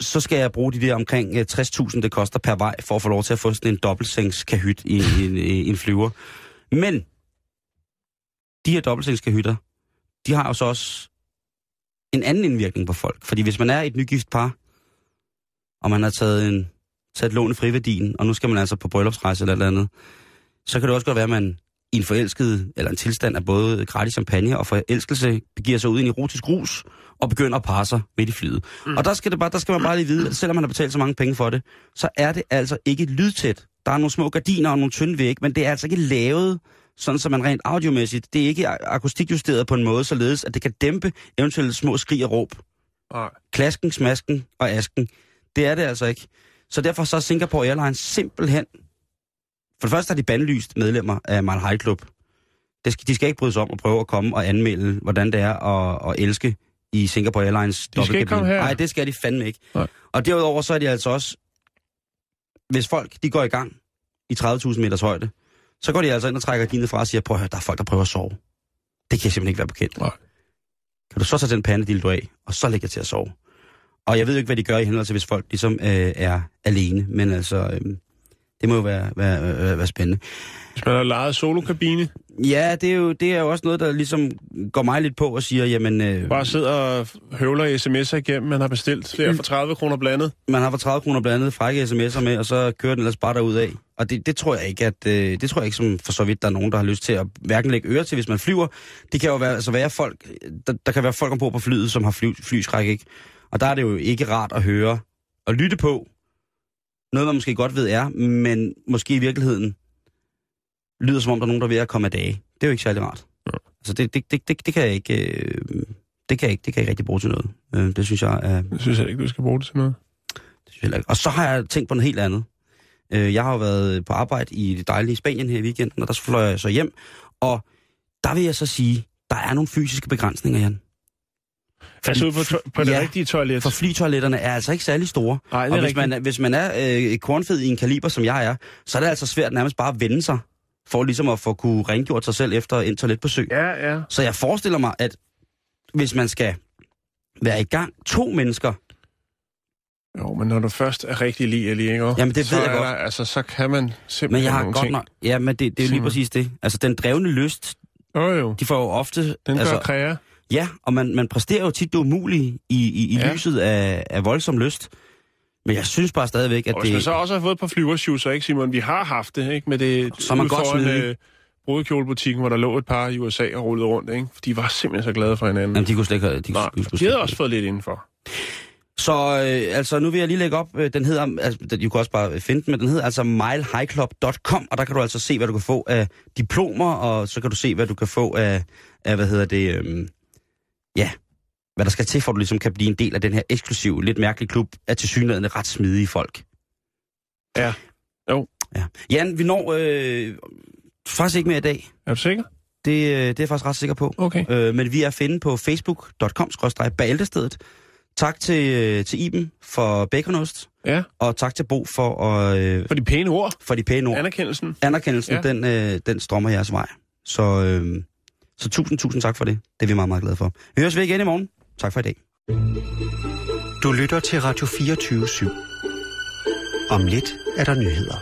så skal jeg bruge de der omkring tres tusind, det koster per vej, for at få lov til at få sådan en dobbeltsengskahyt i, i, i en flyver. Men de her dobbeltsengskahytter, de har jo så også en anden indvirkning på folk. Fordi hvis man er et nygift par, og man har taget, en, taget et lån i friværdien, og nu skal man altså på bryllupsrejse eller et eller andet, så kan det også godt være, at man i en forelsket, eller en tilstand af både gratis champagne og forelskelse, begiver sig ud i en erotisk rus, og begynder at parre sig midt i flyet. Mm. Og der skal, det bare, der skal man bare lige vide, at selvom man har betalt så mange penge for det, så er det altså ikke lydtæt. Der er nogle små gardiner og nogle tynde vægge, men det er altså ikke lavet, sådan som man rent audiomæssigt, det er ikke akustikjusteret på en måde, således at det kan dæmpe eventuelle små skrig og råb. Okay. Klasken, smasken og asken. Det er det altså ikke. Så derfor så er Singapore Airlines simpelthen... For det første har de bandlyst medlemmer af Mile High Club. De skal, de skal ikke bryde sig om at prøve at komme og anmelde, hvordan det er at, at elske i Singapore Airlines. De skal ikke komme her. Nej, det skal de fandme ikke. Nej. Og derudover så er de altså også... Hvis folk de går i gang i tredive tusind meters højde, så går de altså ind og trækker gardinet fra og siger, prøv at høre, der er folk, der prøver at sove. Det kan jeg simpelthen ikke være bekendt. Nej. Kan du så tage den pandedildo af, og så lægger jeg til at sove. Og jeg ved jo ikke, hvad de gør i henhold til, hvis folk ligesom øh, er alene. Men altså, øh, det må jo være, være, være, være spændende. Hvis man har lejet solokabine? Ja, det er, jo, det er jo også noget, der ligesom går mig lidt på og siger, jamen... Øh, Bare sidder og høvler sms'er igennem, man har bestilt flere for tredive kroner blandet. Man har for tredive kroner blandet frække sms'er med, og så kører den ellers bare derudad. Og det, det tror jeg ikke, at øh, det tror jeg ikke, som for så vidt, der er nogen, der har lyst til at hverken lægge ører til, hvis man flyver. Det kan jo være, altså være folk, der, der kan være folk ombord på flyet, som har fly, flyskræk, ikke? Og der er det jo ikke rart at høre og lytte på. Noget, man måske godt ved er, men måske i virkeligheden lyder som om, der er nogen, der er ved at komme af dage. Det er jo ikke særlig rart. Ja. Altså, det, det, det, det, det kan jeg ikke... Øh, det kan jeg ikke, det kan jeg ikke rigtig bruge til noget. Øh, det synes jeg er... Øh, det synes jeg ikke, du skal bruge det til noget. Det synes jeg ikke. Og så har jeg tænkt på noget helt andet. Øh, jeg har jo været på arbejde i det dejlige Spanien her i weekenden, og der fløj jeg så hjem. Og der vil jeg så sige, der er nogle fysiske begrænsninger, Jan. Altså på, to- på det ja, rigtige toilet. For flytoiletterne er altså ikke særlig store. Ej, og hvis man, hvis man er øh, kornfed i en kaliber, som jeg er, så er det altså svært nærmest bare at vende sig, for ligesom at få kunne rengjort sig selv efter en toiletbesøg. Ja, ja. Så jeg forestiller mig, at hvis man skal være i gang to mennesker... Jo, men når du først er rigtig lige eller ikke, jamen, det så, ved jeg godt. Der, altså, så kan man simpelthen men jeg har nogle godt ting. Nok, ja, men det, det er jo lige præcis det. Altså den drevne lyst, oh, jo. De får jo ofte... Den altså, gør kræger. Ja, og man, man præsterer jo tit det umulige i, i, i ja. lyset af, af voldsom lyst. Men jeg synes bare stadigvæk, at og det... Og så også har fået et par flyvershoes, så ikke, Simon? Vi har haft det, ikke? Med det så man godt smidt. Øh, brudekjolebutikken, hvor der lå et par i U S A og rullede rundt, ikke? For de var simpelthen så glade for hinanden. Jamen, de kunne slet ikke... De, nej, kunne, de, kunne de havde også fået lidt indenfor. Så øh, altså, nu vil jeg lige lægge op. Den hedder... Altså, du kan også bare finde den, men den hedder altså mile high club dot com, og der kan du altså se, hvad du kan få af diplomer, og så kan du se, hvad du kan få af... af hvad hedder det... Øh, ja, hvad der skal til, for at du ligesom kan blive en del af den her eksklusive, lidt mærkelige klub, er tilsyneladende ret smidige folk. Ja, jo. Ja. Jan, vi når øh, faktisk ikke mere i dag. Er du sikker? Det, det er jeg faktisk ret sikker på. Okay. Øh, men vi er at finde på facebook punktum com skråstreg bæltestedet. Tak til, til Iben for baconost. Ja. Og tak til Bo for at... Øh, for de pæne ord. For de pæne ord. Anerkendelsen. Anerkendelsen, ja. den, øh, den strømmer jeres vej. Så, øh, så tusind, tusind tak for det. Det er vi meget, meget glade for. Vi høres ved igen i morgen. Tak for i dag. Du lytter til Radio fireogtyve syv. Om lidt er der nyheder.